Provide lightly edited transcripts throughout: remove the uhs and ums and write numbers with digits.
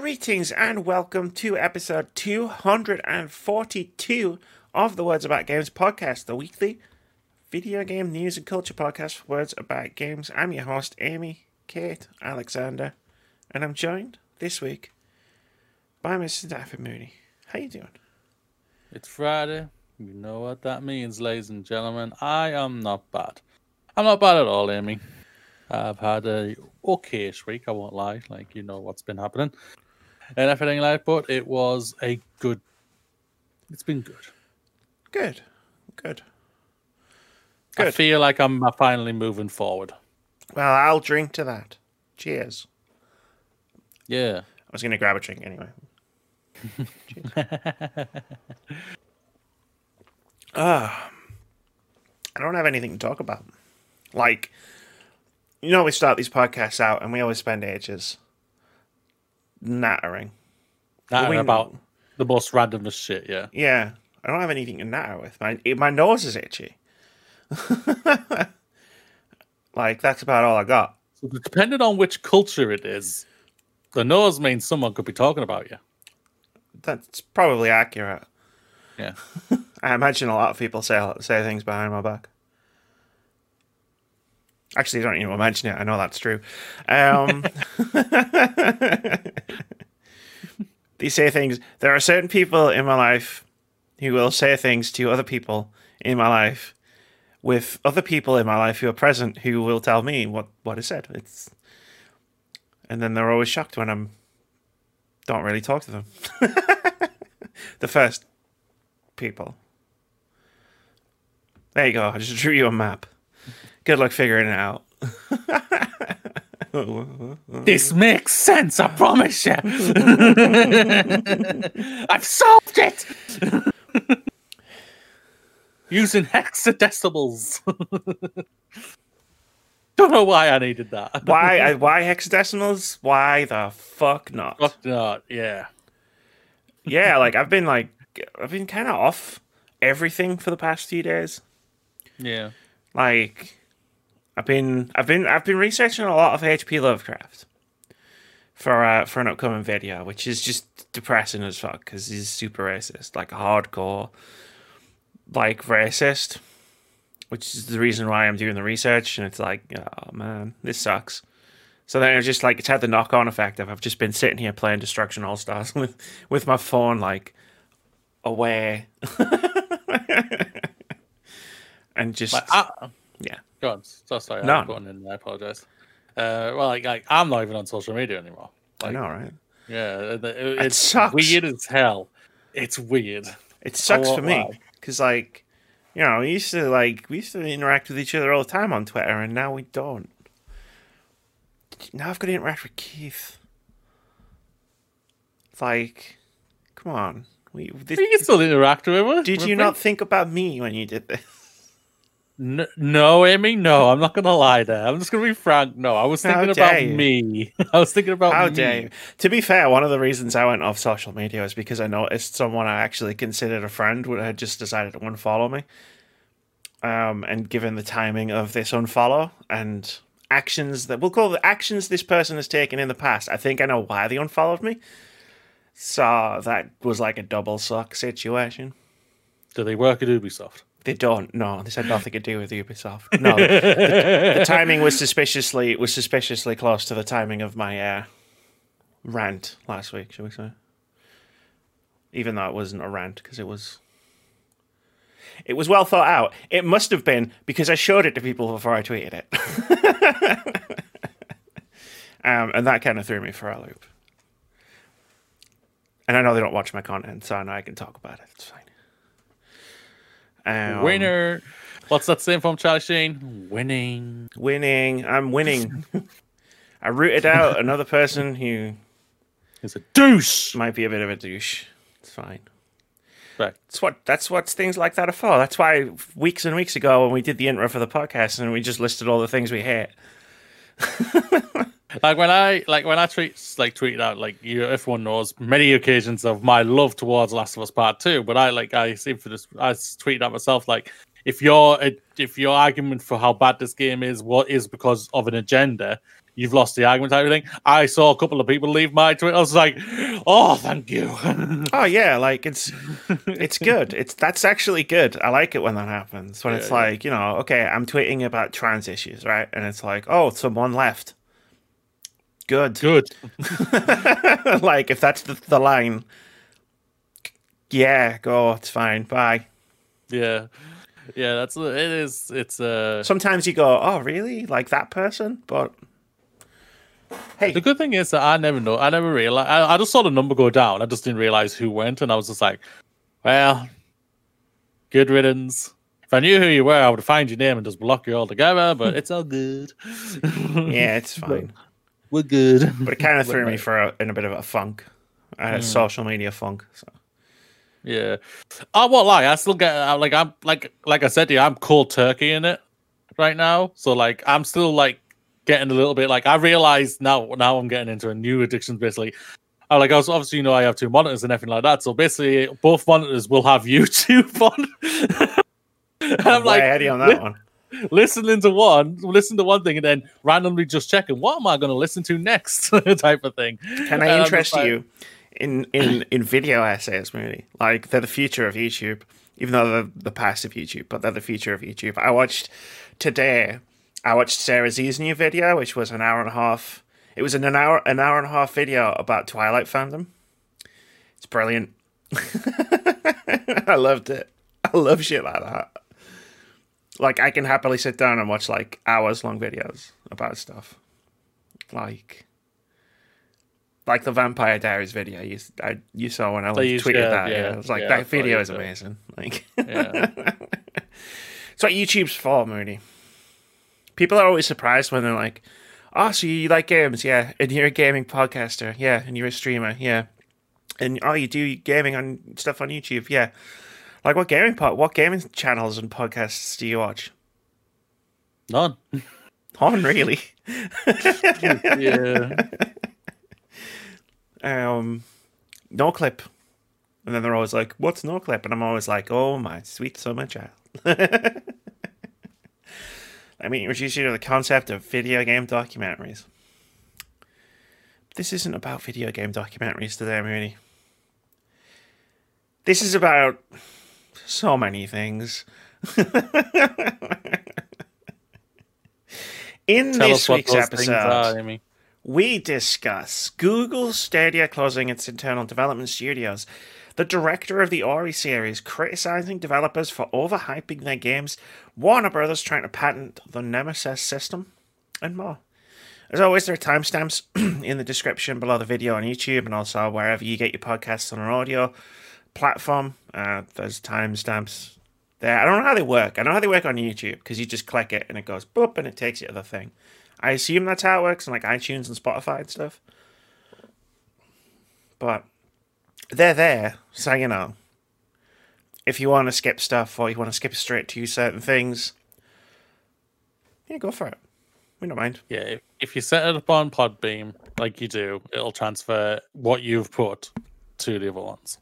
Greetings and welcome to episode 242 of the Words About Games podcast, the weekly video game news and culture podcast for Words About Games. I'm your host, Amy Kate Alexander, and I'm joined this week by Mr. Daffy Mooney. How you doing? It's Friday. You know what that means, ladies and gentlemen. I am not bad. I'm not bad at all, Amy. I've had a okayish week, I won't lie. Like, you know what's been happening and everything like, but it was a good... It's been good. Good. I feel like I'm finally moving forward. Well, I'll drink to that. Cheers. Yeah. I was going to grab a drink anyway. Cheers. I don't have anything to talk about. Like... You know, we start these podcasts out and we always spend ages nattering. Nattering about the most randomest shit, yeah. Yeah. I don't have anything to natter with. My nose is itchy. Like, that's about all I got. So depending on which culture it is, the nose means someone could be talking about you. That's probably accurate. Yeah. I imagine a lot of people say things behind my back. Actually, I don't even imagine it. I know that's true. They say things. There are certain people in my life who will say things to other people in my life with other people in my life who are present who will tell me what is said. And then they're always shocked when I don't really talk to them. The first people. There you go. I just drew you a map. Good luck figuring it out. This makes sense, I promise you. I've solved it! Using hexadecimals. Don't know why I needed that. Why hexadecimals? Why the fuck not? Fuck not, yeah. Yeah, like, I've been kind of off everything for the past few days. Yeah. Like... I've been researching a lot of H.P. Lovecraft for an upcoming video, which is just depressing as fuck because he's super racist, like hardcore, like racist, which is the reason why I'm doing the research. And it's like, oh man, this sucks. So then it's just like it's had the knock on effect of I've just been sitting here playing Destruction All Stars with my phone like away, and just like, yeah. Go on. So sorry, no. I've gotten in there. I apologize. Well, like I'm not even on social media anymore. Like, I know, right? Yeah, it sucks. Weird as hell. It's weird. It sucks for me because, like, you know, we used to interact with each other all the time on Twitter, and now we don't. Now I've got to interact with Keith. It's like, come on, you can still interact with him. Did you not think about me when you did this? No, Amy, no, I'm not going to lie there. I'm just going to be frank. No, I was thinking about me. I was thinking about me. How dare you? To be fair, one of the reasons I went off social media is because I noticed someone I actually considered a friend had just decided to unfollow me. And given the timing of this unfollow and actions that we'll call the actions this person has taken in the past, I think I know why they unfollowed me. So that was like a double suck situation. Do they work at Ubisoft? They don't. No, this had nothing to do with Ubisoft. No, the timing was suspiciously close to the timing of my rant last week, shall we say? Even though it wasn't a rant because it was well thought out. It must have been because I showed it to people before I tweeted it, and that kind of threw me for a loop. And I know they don't watch my content, so I know I can talk about it. It's fine. Winner. What's that saying from Charlie Sheen? Winning. I'm winning. I rooted out another person who is a douche. Might be a bit of a douche. It's fine. Right. That's what things like that are for. That's why weeks and weeks ago when we did the intro for the podcast and we just listed all the things we hate. Like when I tweeted out, like, you, everyone knows many occasions of my love towards Last of Us Part 2, but I tweeted out myself, like, if your argument for how bad this game is what is because of an agenda, you've lost the argument type of thing. I saw a couple of people leave my Twitter. I was like, oh, thank you. Oh yeah, like it's good. That's actually good. I like it when that happens. When it's like, you know, okay, I'm tweeting about trans issues, right? And it's like, oh, someone left. Good. Like if that's the line, yeah, go. It's fine. Bye. Yeah. That's it. Is it's sometimes you go, oh, really? Like that person, but. Hey. The good thing is that I never know. I never realized. I just saw the number go down. I just didn't realize who went, and I was just like, "Well, good riddance." If I knew who you were, I would find your name and just block you altogether. But it's all good. Yeah, it's fine. We're good. But it kind of threw me in a bit of a funk, social media funk. So. Yeah, I won't lie. I still get like I said to you, I'm cold turkey in it right now. So like, I'm still like. Getting a little bit like I realize now I'm getting into a new addiction basically. I was obviously I have two monitors and everything like that. So basically both monitors will have YouTube on. I'm like Eddie on that one. Listen to one thing and then randomly just checking what am I gonna listen to next type of thing. Can I interest you in video essays really? Like they're the future of YouTube, even though they're the past of YouTube, but they're the future of YouTube. I watched Sarah Z's new video, which was an hour and a half. It was an hour and a half video about Twilight fandom. It's brilliant. I loved it. I love shit like that. Like I can happily sit down and watch like hours long videos about stuff. Like the Vampire Diaries video you saw when I tweeted that. Yeah. I was like that video is amazing. Like, yeah. It's what YouTube's for, Mooney. People are always surprised when they're like, oh, so you like games, yeah, and you're a gaming podcaster, yeah, and you're a streamer, yeah, and oh, you do gaming on stuff on YouTube, yeah. Like, what gaming channels and podcasts do you watch? None. None, really? Yeah. Noclip. And then they're always like, what's Noclip? And I'm always like, oh, my sweet summer child. I mean, introduce you to the concept of video game documentaries. This isn't about video game documentaries today, really. This is about so many things. In this week's episode, we discuss Google Stadia closing its internal development studios, the director of the Ori series criticizing developers for overhyping their games, Warner Brothers trying to patent the Nemesis system, and more. As always, there are timestamps in the description below the video on YouTube and also wherever you get your podcasts on an audio platform. There's timestamps there. I don't know how they work. I know how they work on YouTube because you just click it and it goes boop and it takes you to the thing. I assume that's how it works on like iTunes and Spotify and stuff. But... they're there, so you know. If you want to skip stuff or you want to skip straight to certain things, yeah, go for it. We don't mind. Yeah, if you set it up on Podbeam, like you do, it'll transfer what you've put to the other ones.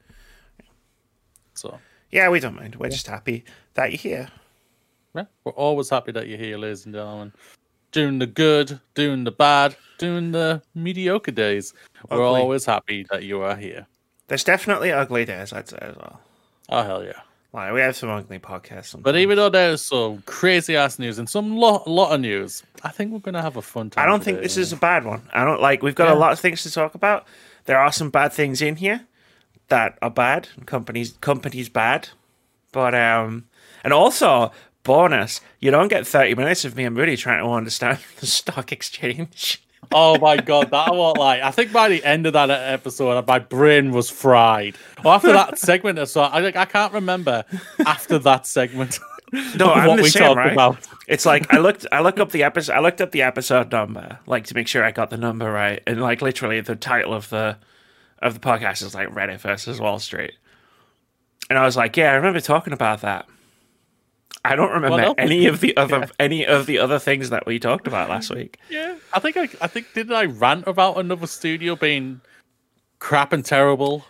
So yeah, we don't mind. We're just happy that you're here. Yeah, we're always happy that you're here, ladies and gentlemen. Doing the good, doing the bad, doing the mediocre days. Hopefully. We're always happy that you are here. There's definitely ugly days, I'd say, as well. Oh, hell yeah. Like, we have some ugly podcasts sometimes. But even though there's some crazy-ass news and some lot of news, I think we're going to have a fun time. I don't think this is a bad one. I don't like... We've got a lot of things to talk about. There are some bad things in here that are bad. Companies bad. But, and also, bonus, you don't get 30 minutes of me and Moody trying to understand the stock exchange. Oh my god, that I won't lie. I think by the end of that episode, my brain was fried. Or after that segment, or so I can't remember after that segment. No, I'm what the we same, talked right? about. It's like I looked up the episode number, like to make sure I got the number right, and like literally the title of the podcast is like Reddit versus Wall Street, and I was like, yeah, I remember talking about that. I don't remember any of the other things that we talked about last week. Yeah, I think didn't I rant about another studio being crap and terrible?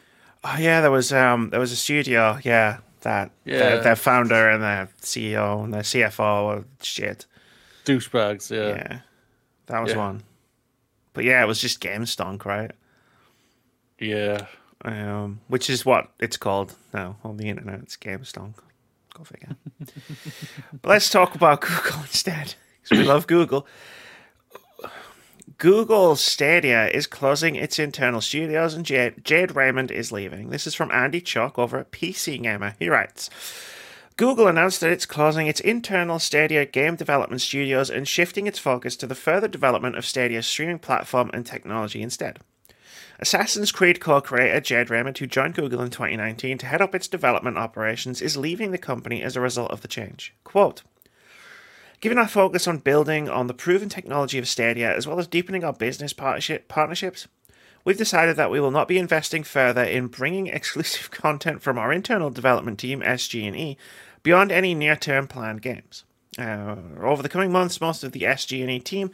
Oh yeah, there was a studio. Yeah, that their founder and their CEO and their CFO were shit. Douchebags, yeah. That was one. But yeah, it was just Game Stonk, right? Yeah. Which is what it's called now on the internet. It's Game Stonk. Go figure. But let's talk about Google instead, because we love Google. Google Stadia is closing its internal studios, and Jade Raymond is leaving. This is from Andy Chalk over at PC Gamer. He writes, Google announced that it's closing its internal Stadia game development studios and shifting its focus to the further development of Stadia's streaming platform and technology instead. Assassin's Creed co-creator Jade Raymond, who joined Google in 2019 to head up its development operations, is leaving the company as a result of the change. Quote, given our focus on building on the proven technology of Stadia, as well as deepening our business partnerships, we've decided that we will not be investing further in bringing exclusive content from our internal development team, SG&E, beyond any near-term planned games. Over the coming months, most of the SG&E team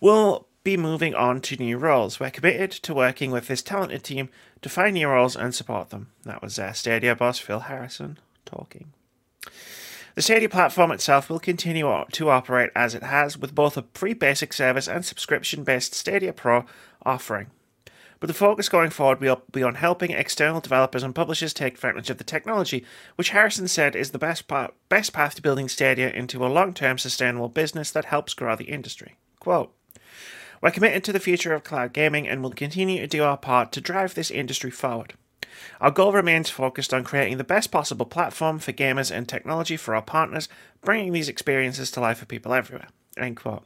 will be moving on to new roles. We're committed to working with this talented team to find new roles and support them. That was Stadia boss Phil Harrison talking. The Stadia platform itself will continue to operate as it has, with both a pre-basic service and subscription-based Stadia Pro offering. But the focus going forward will be on helping external developers and publishers take advantage of the technology, which Harrison said is the best path to building Stadia into a long-term sustainable business that helps grow the industry. Quote, we're committed to the future of cloud gaming and will continue to do our part to drive this industry forward. Our goal remains focused on creating the best possible platform for gamers and technology for our partners, bringing these experiences to life for people everywhere. End quote.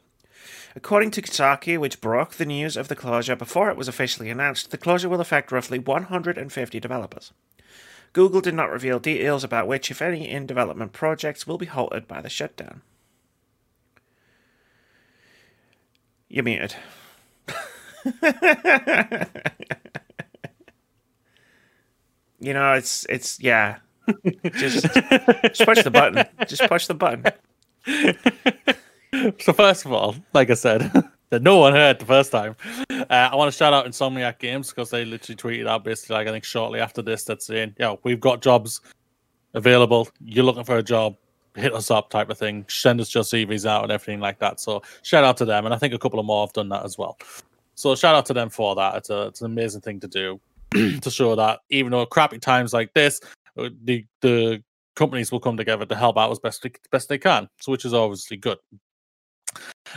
According to Kotaku, which broke the news of the closure before it was officially announced, the closure will affect roughly 150 developers. Google did not reveal details about which, if any, in-development projects will be halted by the shutdown. You're muted. You know, it's yeah. Just push the button. Just push the button. So first of all, like I said, that no one heard the first time. I want to shout out Insomniac Games because they literally tweeted out basically, like I think shortly after this, that's saying, "Yo, we've got jobs available. You're looking for a job? Hit us up," type of thing. Send us your CVs out and everything like that. So shout out to them, and I think a couple of more have done that as well. So shout out to them for that. It's an amazing thing to do. To show that even though crappy times like this, the companies will come together to help out as best they can, so which is obviously good.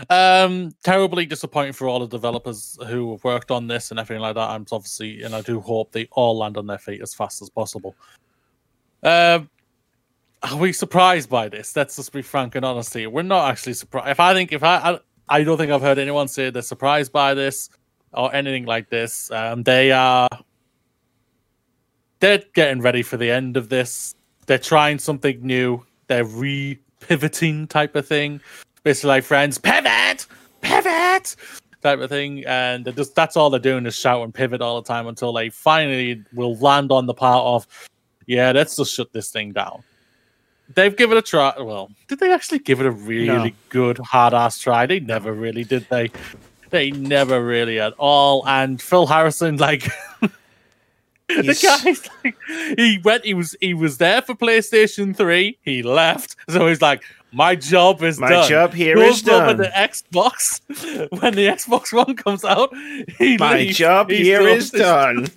Terribly disappointing for all the developers who have worked on this and everything like that. I'm obviously, and I do hope they all land on their feet as fast as possible. Are we surprised by this? Let's just be frank and honest here. We're not actually surprised. I don't think I've heard anyone say they're surprised by this or anything like this. They're getting ready for the end of this. They're trying something new. They're re-pivoting type of thing. Basically like Friends, pivot type of thing. And that's all they're doing is shout and pivot all the time until they finally will land on the part of, yeah, let's just shut this thing down. They've given a try. Well, did they actually give it a really good hard-ass try? They never really did. They never really at all. And Phil Harrison, like... The guy's like, he was there for PlayStation 3, he left, so he's like, my job is done. My job here is done. Over the Xbox, when the Xbox One comes out, my job here is done.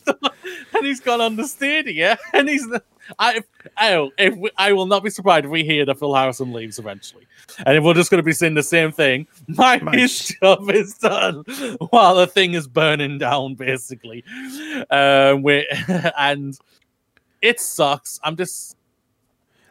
And he's gone on the Stadia, and he's... I will not be surprised if we hear that Phil Harrison leaves eventually. And if we're just going to be seeing the same thing, his job is done while the thing is burning down, basically. And it sucks. I'm just...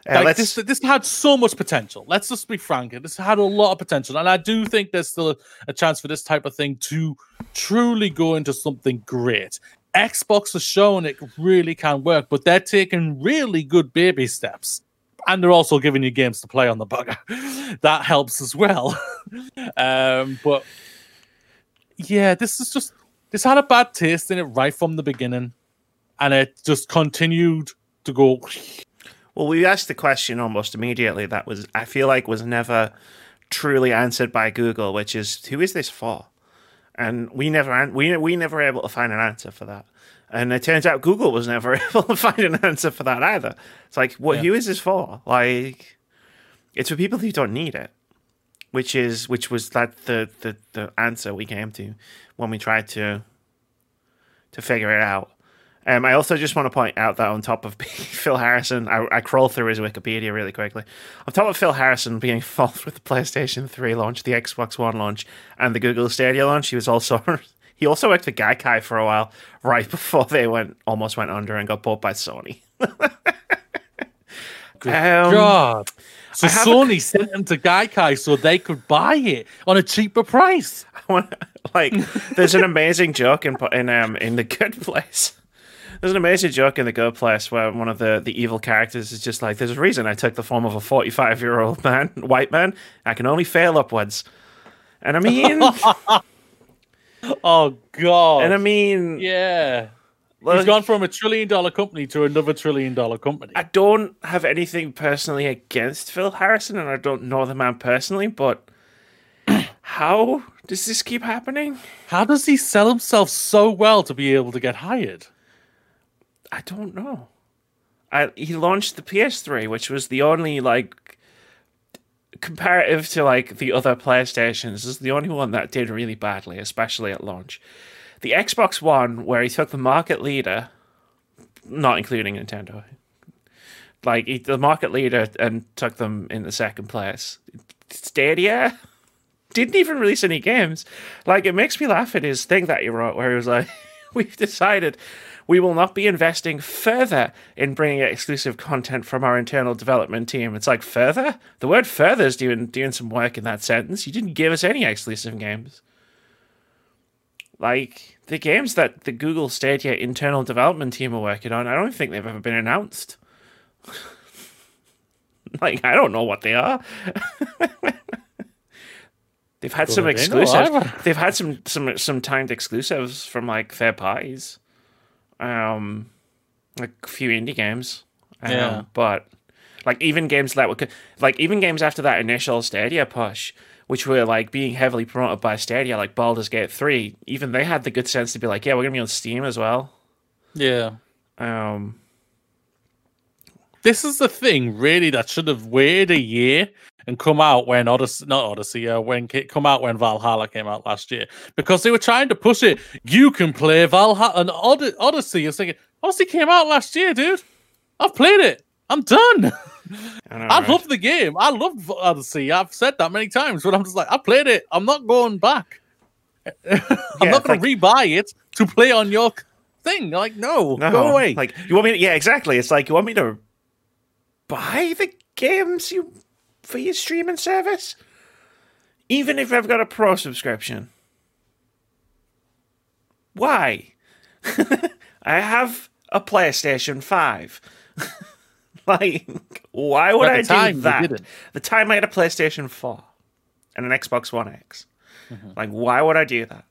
This had so much potential. Let's just be frank. This had a lot of potential. And I do think there's still a chance for this type of thing to truly go into something great. Xbox has shown it really can work, but they're taking really good baby steps. And they're also giving you games to play on the bugger. That helps as well. But yeah, this had a bad taste in it right from the beginning. And it just continued to go. Well, we asked the question almost immediately that was, I feel like, was never truly answered by Google, which is, who is this for? And we never were able to find an answer for that. And it turns out Google was never able to find an answer for that either. It's like, what? Yeah. Who is this for? Like, it's for people who don't need it, which was that the answer we came to when we tried to figure it out. I also just want to point out that on top of Phil Harrison, I crawl through his Wikipedia really quickly. On top of Phil Harrison being involved with the PlayStation 3 launch, the Xbox One launch, and the Google Stadia launch, he also worked for Gaikai for a while, right before they almost went under and got bought by Sony. Good God. So Sony sent them to Gaikai so they could buy it on a cheaper price. There's an amazing joke in the Good Place. There's an amazing joke in The Good Place where one of the evil characters is just like, there's a reason I took the form of a 45-year-old man, white man. I can only fail upwards. And I mean... oh, God. And I mean... Yeah. Look, he's gone from a trillion-dollar company to another trillion-dollar company. I don't have anything personally against Phil Harrison, and I don't know the man personally, but how does this keep happening? How does he sell himself so well to be able to get hired? I don't know. He launched the PS3, which was the only, comparative to, the other PlayStations, this is the only one that did really badly, especially at launch. The Xbox One, where he took the market leader, not including Nintendo, the market leader and took them in the second place. Stadia didn't even release any games. It makes me laugh at his thing that he wrote, where he was like, we've decided... we will not be investing further in bringing exclusive content from our internal development team. It's further? The word further is doing some work in that sentence. You didn't give us any exclusive games. The games that the Google Stadia internal development team are working on, I don't think they've ever been announced. I don't know what they are. They've had some exclusives. They've had some timed exclusives from, third parties. A few indie games, yeah. But even games that were even games after that initial Stadia push, which were being heavily promoted by Stadia, like Baldur's Gate 3, even they had the good sense to be like, yeah, we're gonna be on Steam as well. Yeah. This is the thing, really, that should have waited a year and come out when Valhalla came out last year, because they were trying to push it. You can play Valhalla and Odyssey. You're thinking, Odyssey came out last year, dude. I've played it. I'm done. I love the game. I love Odyssey. I've said that many times, but I'm just I played it. I'm not going back. I'm not going to rebuy it to play on your thing. No, go away. You want me? Yeah, exactly. It's you want me to buy the games you. For your streaming service, even if I've got a pro subscription. Why? I have a PlayStation 5. Why would I do that? The time I had a PlayStation 4 and an Xbox One X. Mm-hmm. Why would I do that?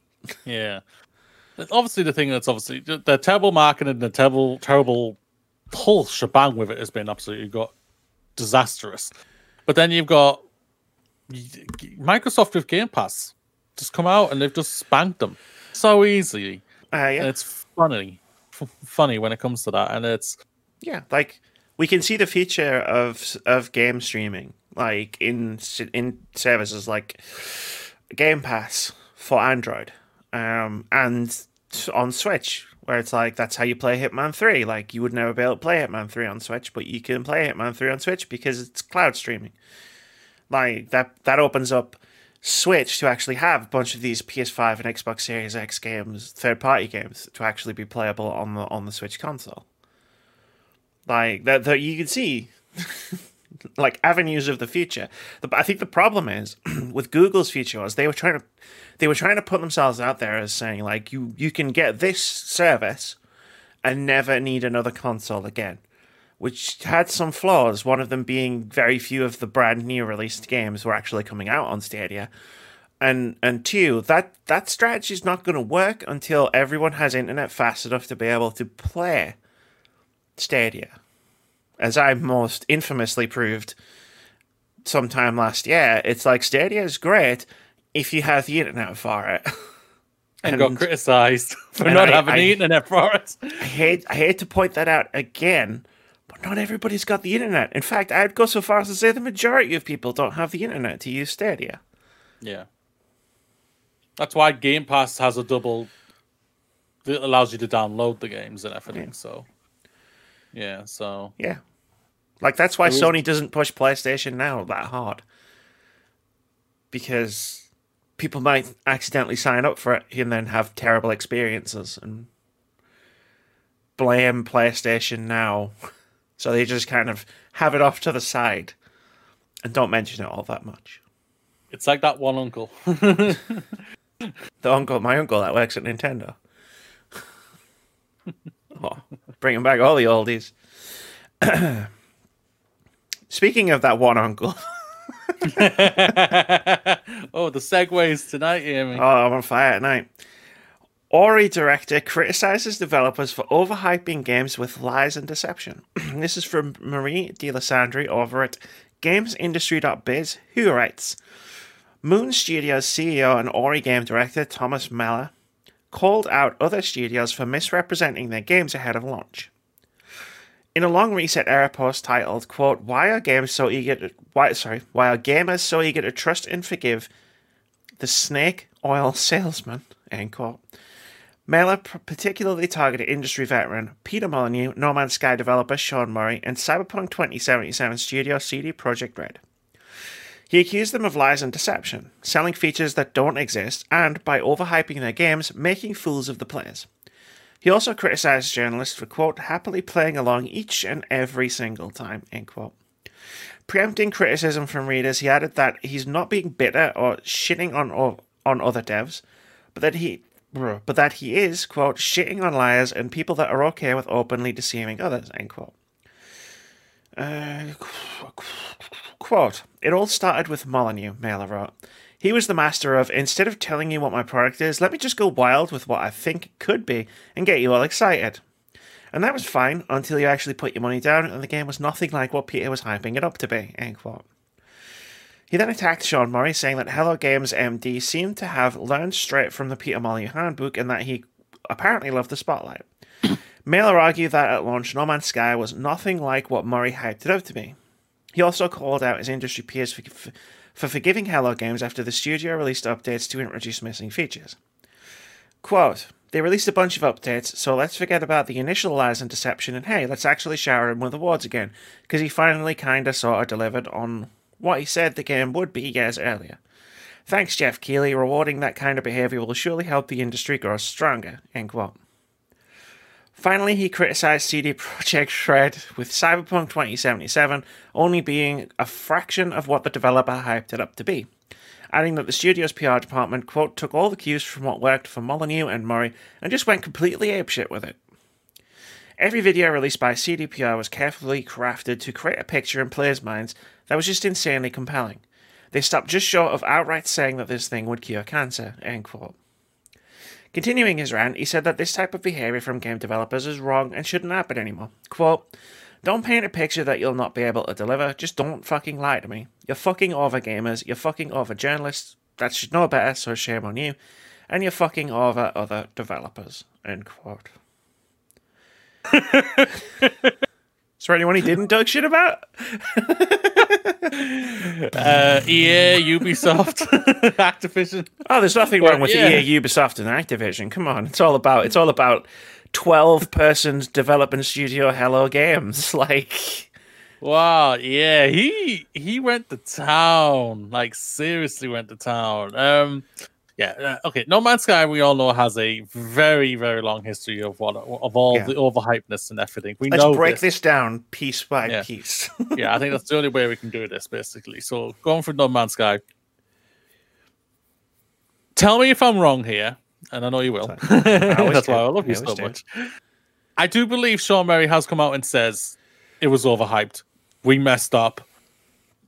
Yeah. Obviously, the thing that's obviously the terrible marketing and the terrible whole shebang with it has been absolutely disastrous. But then you've got Microsoft with Game Pass just come out and they've just spanked them so easily. Yeah. And it's funny when it comes to that. And it's we can see the future of game streaming, in services like Game Pass for Android, and on Switch, where it's that's how you play Hitman 3. You would never be able to play Hitman 3 on Switch, but you can play Hitman 3 on Switch because it's cloud streaming. That opens up Switch to actually have a bunch of these PS5 and Xbox Series X games, third-party games, to actually be playable on the Switch console. That you can see, avenues of the future. I think the problem is with Google's future was they were trying to put themselves out there as saying you can get this service and never need another console again, which had some flaws, one of them being very few of the brand new released games were actually coming out on Stadia, and two, that strategy is not going to work until everyone has internet fast enough to be able to play Stadia, as I most infamously proved sometime last year. It's Stadia is great if you have the internet for it. and got criticised for not having the internet for it. I hate to point that out again, but not everybody's got the internet. In fact, I'd go so far as to say the majority of people don't have the internet to use Stadia. Yeah. That's why Game Pass has a double... It allows you to download the games and everything, so... Yeah, so... Yeah. Like, that's why Sony doesn't push PlayStation Now that hard. Because... people might accidentally sign up for it and then have terrible experiences and blame PlayStation Now. So they just kind of have it off to the side and don't mention it all that much. It's like that one uncle. My uncle that works at Nintendo. Oh, bringing back all the oldies. Speaking of that one uncle... Oh, the segues tonight, Amy. Oh, I'm on fire tonight. Ori director criticizes developers for overhyping games with lies and deception. This is from Marie DeLisandri over at GamesIndustry.biz, who writes, Moon Studios CEO and Ori game director Thomas Mahler called out other studios for misrepresenting their games ahead of launch. In a long reset era post titled, quote, Why are gamers so eager to trust and forgive the snake oil salesman, end quote. Mahler particularly targeted industry veteran Peter Molyneux, No Man's Sky developer Sean Murray, and Cyberpunk 2077 studio CD Projekt Red. He accused them of lies and deception, selling features that don't exist, and, by overhyping their games, making fools of the players. He also criticized journalists for, quote, happily playing along each and every single time, end quote. Preempting criticism from readers, he added that he's not being bitter or shitting on other devs, but that he is, quote, shitting on liars and people that are okay with openly deceiving others, end quote. Quote, it all started with Molyneux, Mahler wrote. He was the master of, instead of telling you what my product is, let me just go wild with what I think it could be and get you all excited. And that was fine until you actually put your money down and the game was nothing like what Peter was hyping it up to be, end quote. He then attacked Sean Murray, saying that Hello Games MD seemed to have learned straight from the Peter Molyneux handbook and that he apparently loved the spotlight. Mahler argued that at launch, No Man's Sky was nothing like what Murray hyped it up to be. He also called out his industry peers for forgiving Hello Games after the studio released updates to introduce missing features. Quote, they released a bunch of updates, so let's forget about the initial lies and deception, and hey, let's actually shower him with awards again, because he finally kinda sorta delivered on what he said the game would be years earlier. Thanks, Jeff Keighley, rewarding that kind of behaviour will surely help the industry grow stronger, end quote. Finally, he criticised CD Projekt Red, with Cyberpunk 2077 only being a fraction of what the developer hyped it up to be, adding that the studio's PR department, quote, took all the cues from what worked for Molyneux and Murray and just went completely apeshit with it. Every video released by CDPR was carefully crafted to create a picture in players' minds that was just insanely compelling. They stopped just short of outright saying that this thing would cure cancer, end quote. Continuing his rant, he said that this type of behaviour from game developers is wrong and shouldn't happen anymore. Quote, don't paint a picture that you'll not be able to deliver, just don't fucking lie to me. You're fucking over gamers, you're fucking over journalists, that should know better, so shame on you, and you're fucking over other developers, end quote. Is there anyone he didn't talk shit about? EA, Ubisoft, Activision. Oh, there's nothing wrong with EA, Ubisoft, and Activision. Come on, it's all about 12-person development studio Hello Games. Like, wow, yeah, he went to town. Like, seriously, went to town. Okay. No Man's Sky, we all know, has a very, very long history of all the overhypeness and everything. Let's break this down piece by piece. I think that's the only way we can do this, basically. So, going for No Man's Sky. Tell me if I'm wrong here, and I know you will. That's why I love you so much. I do believe Sean Murray has come out and says it was overhyped, we messed up,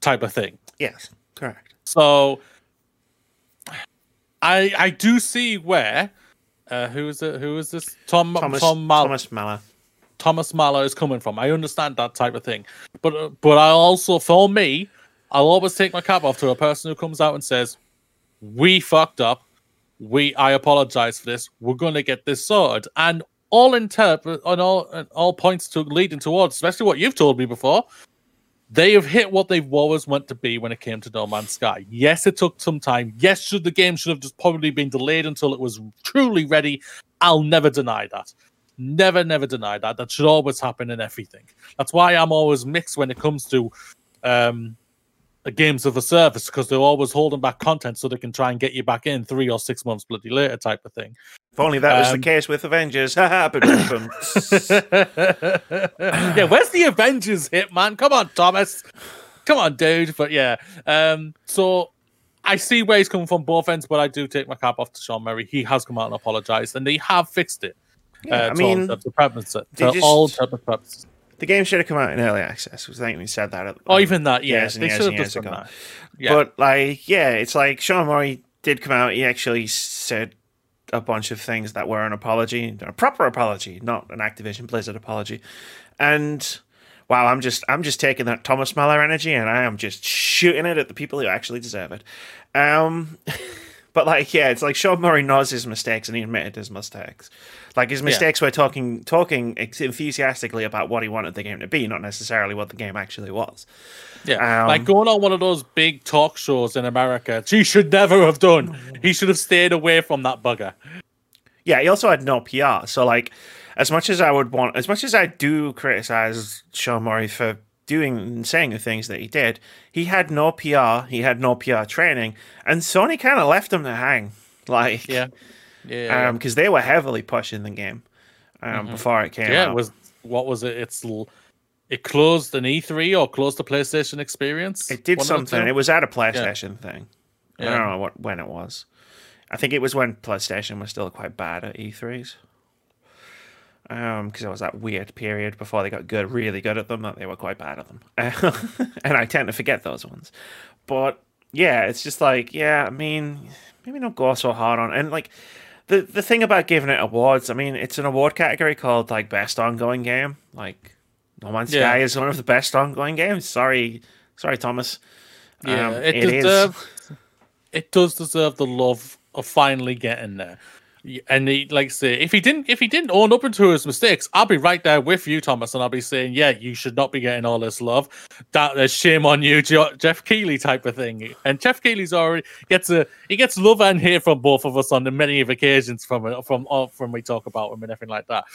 type of thing. Yes, correct. So. I do see where who is this Thomas Mahler is coming from. I understand that type of thing, but I also, for me, I'll always take my cap off to a person who comes out and says we fucked up, I apologize for this. We're going to get this sorted. And all points to leading towards, especially what you've told me before, they have hit what they've always meant to be when it came to No Man's Sky. Yes, it took some time. Yes, the game should have just probably been delayed until it was truly ready. I'll never deny that. Never, never deny that. That should always happen in everything. That's why I'm always mixed when it comes to games of a service, because they're always holding back content so they can try and get you back in 3 or 6 months bloody later type of thing. If only that was the case with Avengers. Yeah, where's the Avengers hit, man? Come on, Thomas. Come on, dude. But yeah, so I see where he's coming from both ends, but I do take my cap off to Sean Murray. He has come out and apologized, and they have fixed it. Yeah, I mean, to all purposes. The game should have come out in early access. I think we said that. They should have done that. Yeah. But like, yeah, it's like Sean Murray did come out. He actually said a bunch of things that were an apology, a proper apology, not an Activision Blizzard apology. And wow, I'm just taking that Thomas Mahler energy and I am just shooting it at the people who actually deserve it. But like, yeah, it's like Sean Murray knows his mistakes and he admitted his mistakes. Like his mistakes were talking enthusiastically about what he wanted the game to be, not necessarily what the game actually was. Yeah, like going on one of those big talk shows in America, he should never have done. He should have stayed away from that bugger. Yeah, he also had no PR. So like, as much as I do criticize Sean Murray for doing and saying the things that he did, he had no PR, he had no PR training, and Sony kind of left him to hang. Like, yeah, because they were heavily pushing the game before it came out. What was it? It closed an E3 or closed the PlayStation experience. It did something. It was at a PlayStation thing. Yeah. I don't know when it was. I think it was when PlayStation was still quite bad at E3s. Because it was that weird period before they got good, really good at them, that they were quite bad at them. And I tend to forget those ones. But yeah, it's just like, yeah, I mean, maybe not go so hard on. And like the thing about giving it awards, I mean, it's an award category called like best ongoing game. Like No Man's Sky is one of the best ongoing games. Sorry, Thomas. Yeah, it does deserve the love of finally getting there. And he, like, say if he didn't own up to his mistakes, I'll be right there with you, Thomas, and I'll be saying, yeah, you should not be getting all this love. There's shame on you, Jeff Keighley type of thing. And Jeff Keighley's already gets love and hate from both of us on the many occasions from we talk about him and everything like that.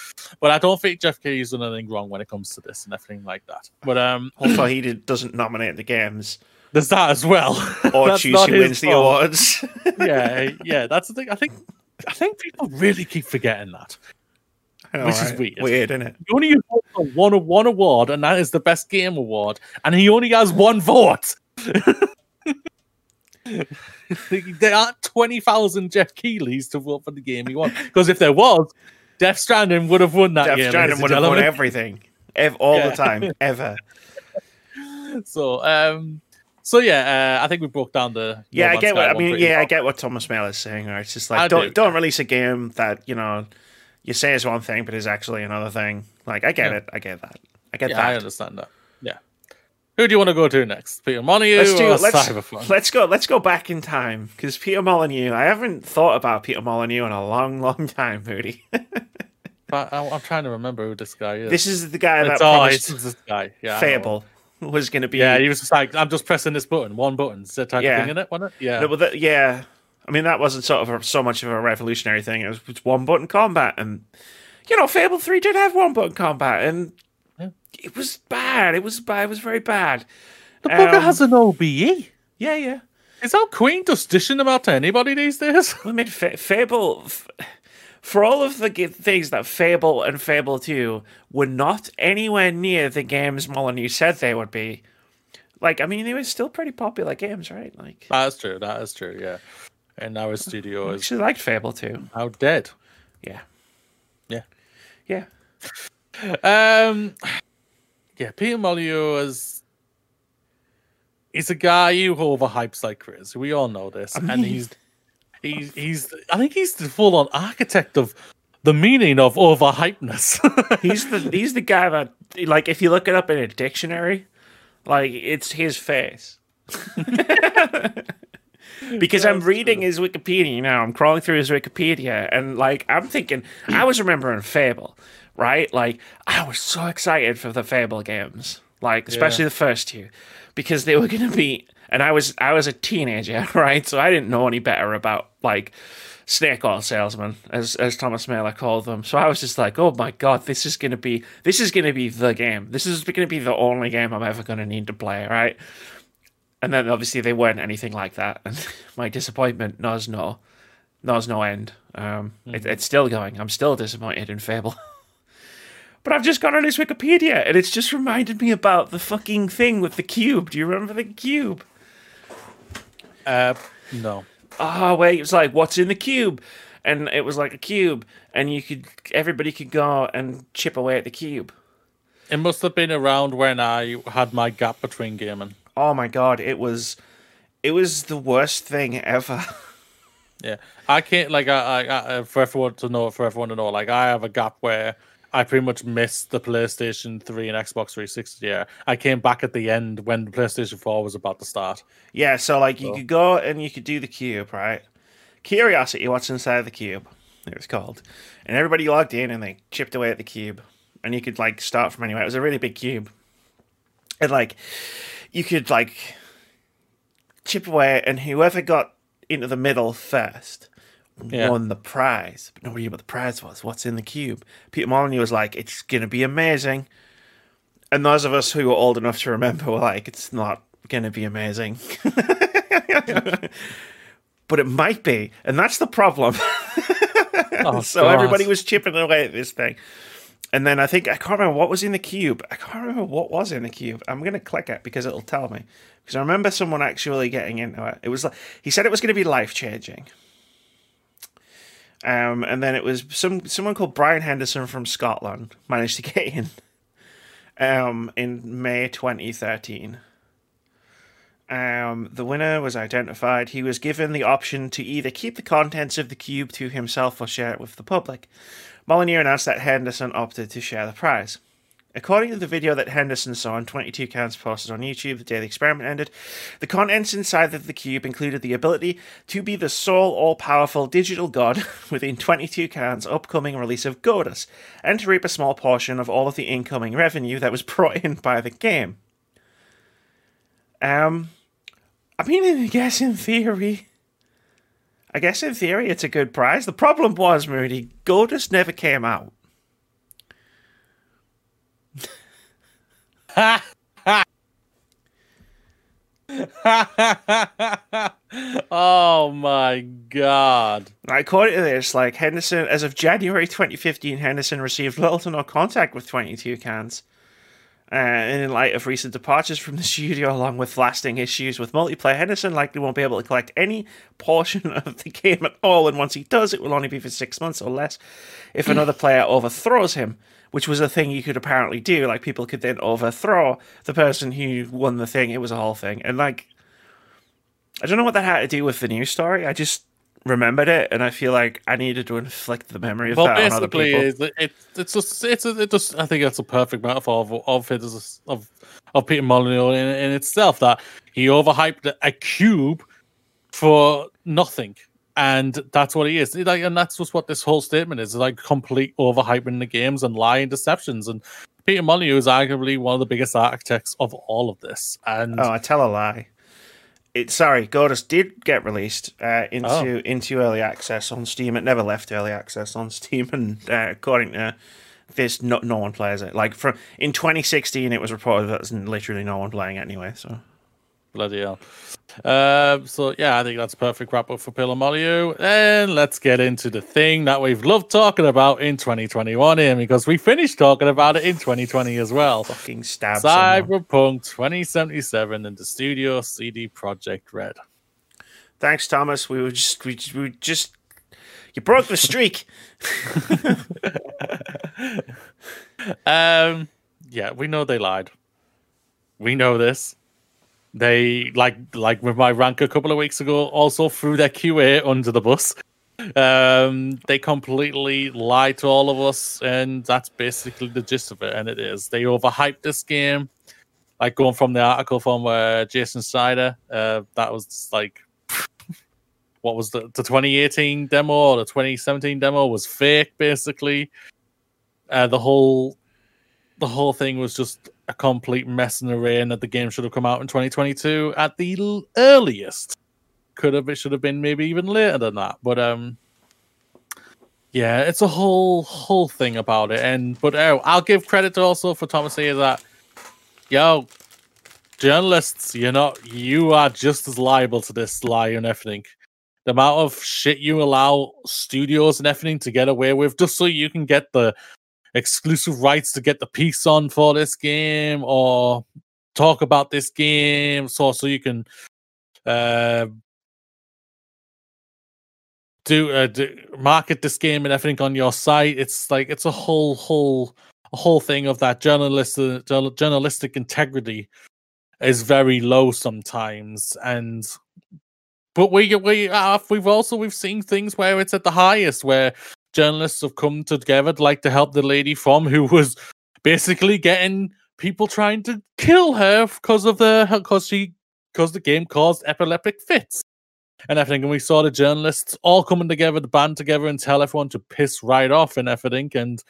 But I don't think Jeff Keighley's done anything wrong when it comes to this and everything like that. But also he doesn't nominate the games. There's that as well. Or choose who wins the awards. yeah, that's the thing. I think people really keep forgetting that. Which is weird. Weird, isn't it? He only has one award, and that is the best game award, and he only has one vote. There aren't 20,000 Jeff Keigleys to vote for the game he won. Because if there was, Death Stranding would have won that game. Death Stranding would have won everything. All the time. Ever. So yeah, I think we broke down the I get what Thomas Mahler is saying. Right? It's just like don't release a game that you say is one thing but is actually another thing. Like I get it, I get that, I get that. I understand that. Yeah. Who do you want to go to next, Peter Molyneux Cyberpunk? Let's go back in time because Peter Molyneux. I haven't thought about Peter Molyneux in a long, long time, Moody. But I'm trying to remember who this guy is. This is the guy that promised Fable. Was going to be... Yeah, he was just like, I'm just pressing this button, one button. It's that type of thing, innit, wasn't it? Yeah. No, yeah. I mean, that wasn't so much of a revolutionary thing. It was one-button combat. And, Fable 3 did have one-button combat. And it was bad. It was very bad. The bugger has an OBE. Yeah. Is our Queen just dishing them out to anybody these days? I mean, Fable... For all of the things that Fable and Fable 2 were not anywhere near the games Molyneux said they would be, like, I mean, they were still pretty popular games, right? Like That is true, yeah. And now his studio is... I actually liked Fable 2. How dead. Yeah. Yeah, Peter Molyneux is... He's a guy who overhypes like Chris. We all know this. And he's I think he's the full-on architect of the meaning of overhypeness. he's the guy that, like, if you look it up in a dictionary, like, it's his face. Because I'm reading his Wikipedia, you know, I'm crawling through his Wikipedia, and, like, I'm thinking, I was remembering Fable, right? Like, I was so excited for the Fable games, like, especially the first two, because they were going to be, and I was a teenager, right? So I didn't know any better about, like, snake oil salesmen, as Thomas Mahler called them. So I was just like, oh my God, this is gonna be the game. This is gonna be the only game I'm ever gonna need to play, right? And then obviously they weren't anything like that. And my disappointment knows no end. It's still going. I'm still disappointed in Fable. But I've just gone on his Wikipedia and it's just reminded me about the fucking thing with the cube. Do you remember the cube? No. Oh, wait, it was like, what's in the cube? And it was like a cube, and everybody could go and chip away at the cube. It must have been around when I had my gap between gaming. Oh my God, it was the worst thing ever. Yeah, I can't, like, I for everyone to know, like, I have a gap where I pretty much missed the PlayStation 3 and Xbox 360. Yeah, I came back at the end when the PlayStation 4 was about to start. Yeah, so, like, you could go and you could do the cube, right? Curiosity, what's inside the cube? It was called. And everybody logged in and they chipped away at the cube. And you could, like, start from anywhere. It was a really big cube. And, like, you could, like, chip away, and whoever got into the middle first won the prize, but nobody knew what the prize was. What's in the cube? Peter Molyneux was like, it's going to be amazing. And those of us who were old enough to remember were like, it's not going to be amazing. But it might be. And that's the problem. So everybody was chipping away at this thing. And then I can't remember what was in the cube. I can't remember what was in the cube. I'm going to click it because it'll tell me. Because I remember someone actually getting into it. It was like, he said it was going to be life-changing. And then it was someone called Brian Henderson from Scotland managed to get in May 2013. The winner was identified. He was given the option to either keep the contents of the cube to himself or share it with the public. Molyneux announced that Henderson opted to share the prize. According to the video that Henderson saw on 22 Counts posted on YouTube the day the experiment ended, the contents inside of the cube included the ability to be the sole all-powerful digital god within 22 Counts' upcoming release of Godus, and to reap a small portion of all of the incoming revenue that was brought in by the game. I mean, I guess in theory it's a good prize. The problem was, Moody, Godus never came out. Oh my God. According to this, like, Henderson, as of January 2015, Henderson received little to no contact with 22 Cans. And in light of recent departures from the studio, along with lasting issues with multiplayer, Henderson likely won't be able to collect any portion of the game at all. And once he does, it will only be for 6 months or less if another player overthrows him, which was a thing you could apparently do. Like, people could then overthrow the person who won the thing. It was a whole thing. And, like, I don't know what that had to do with the news story. I just remembered it, and I feel like I needed to inflict the memory of that on other people. It's just I think that's a perfect metaphor of Peter Molyneux in itself, that he overhyped a cube for nothing, and that's what he is. Like, and that's just what this whole statement is. It's like complete overhyping the games and lying deceptions. And Peter Molyneux is arguably one of the biggest architects of all of this. And I tell a lie. Godus did get released into early access on Steam. It never left early access on Steam, and according to this, no one plays it. Like, in 2016, it was reported that there's literally no one playing it anyway. So bloody hell. I think that's a perfect wrap up for Peter Molyneux. And let's get into the thing that we've loved talking about in 2021, Ian, because we finished talking about it in 2020 as well. Fucking stab Cyberpunk 2077 and the studio CD Projekt Red. Thanks, Thomas. We were just you broke the streak. We know they lied. We know this. They, like with my rank a couple of weeks ago, also threw their QA under the bus. They completely lied to all of us, and that's basically the gist of it. And it is, they overhyped this game. Like, going from the article from Jason Snyder, that was like what was the 2018 demo or the 2017 demo was fake, basically. The whole thing was just a complete mess in the rain, that the game should have come out in 2022 at the earliest. It should have been maybe even later than that. But yeah, it's a whole thing about it. And but I'll give credit also for Thomas here that, yo, journalists, you are just as liable to this lie and everything. The amount of shit you allow studios and everything to get away with just so you can get the exclusive rights to get the piece on for this game or talk about this game, so you can do market this game and everything on your site. It's like it's a whole thing of that journalistic integrity is very low sometimes. And but we've seen things where it's at the highest, where journalists have come together to help the lady from who was basically getting people trying to kill her because the game caused epileptic fits and everything. And we saw the journalists all coming together, the band together, and tell everyone to piss right off and everything. And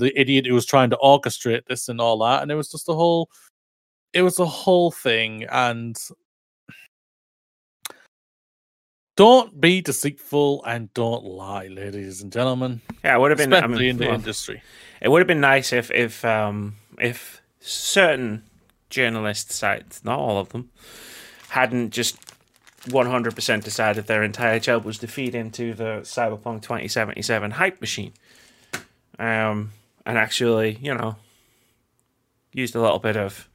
the idiot who was trying to orchestrate this and all that. And it was just a whole thing. And don't be deceitful and don't lie, ladies and gentlemen. Yeah, it would have been especially in the industry. It would have been nice if certain journalist sites, not all of them, hadn't just 100% decided their entire job was to feed into the Cyberpunk 2077 hype machine, and actually, used a little bit of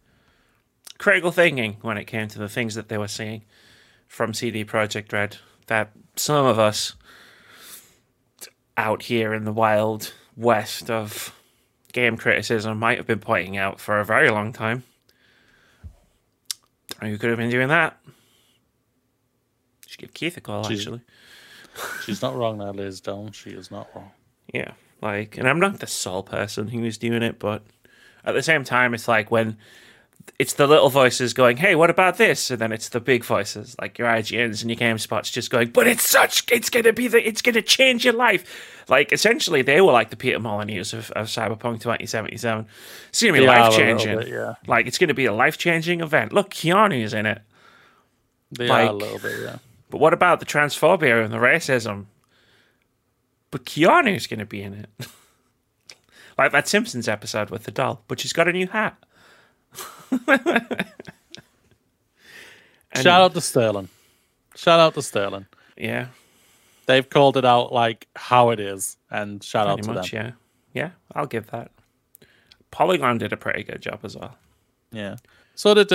critical thinking when it came to the things that they were seeing from CD Projekt Red that some of us out here in the wild west of game criticism might have been pointing out for a very long time. Who could have been doing that? Should give Keith a call, actually. She's not wrong now, Liz, Dallin. She is not wrong. Yeah, and I'm not the sole person who is doing it, but at the same time, it's like when it's the little voices going, hey, what about this? And then it's the big voices, like your IGNs and your GameSpots just going, but it's going to change your life. Like, essentially, they were like the Peter Molyneux of Cyberpunk 2077. It's going to be life-changing. Bit, yeah. Like, it's going to be a life-changing event. Look, Keanu's in it. They are a little bit, yeah. But what about the transphobia and the racism? But Keanu's going to be in it. Like that Simpsons episode with the doll, but she's got a new hat. Shout out to Sterling. Yeah. They've called it out like how it is, and shout out to them. Yeah, I'll give that. Polygon did a pretty good job as well. Yeah. So did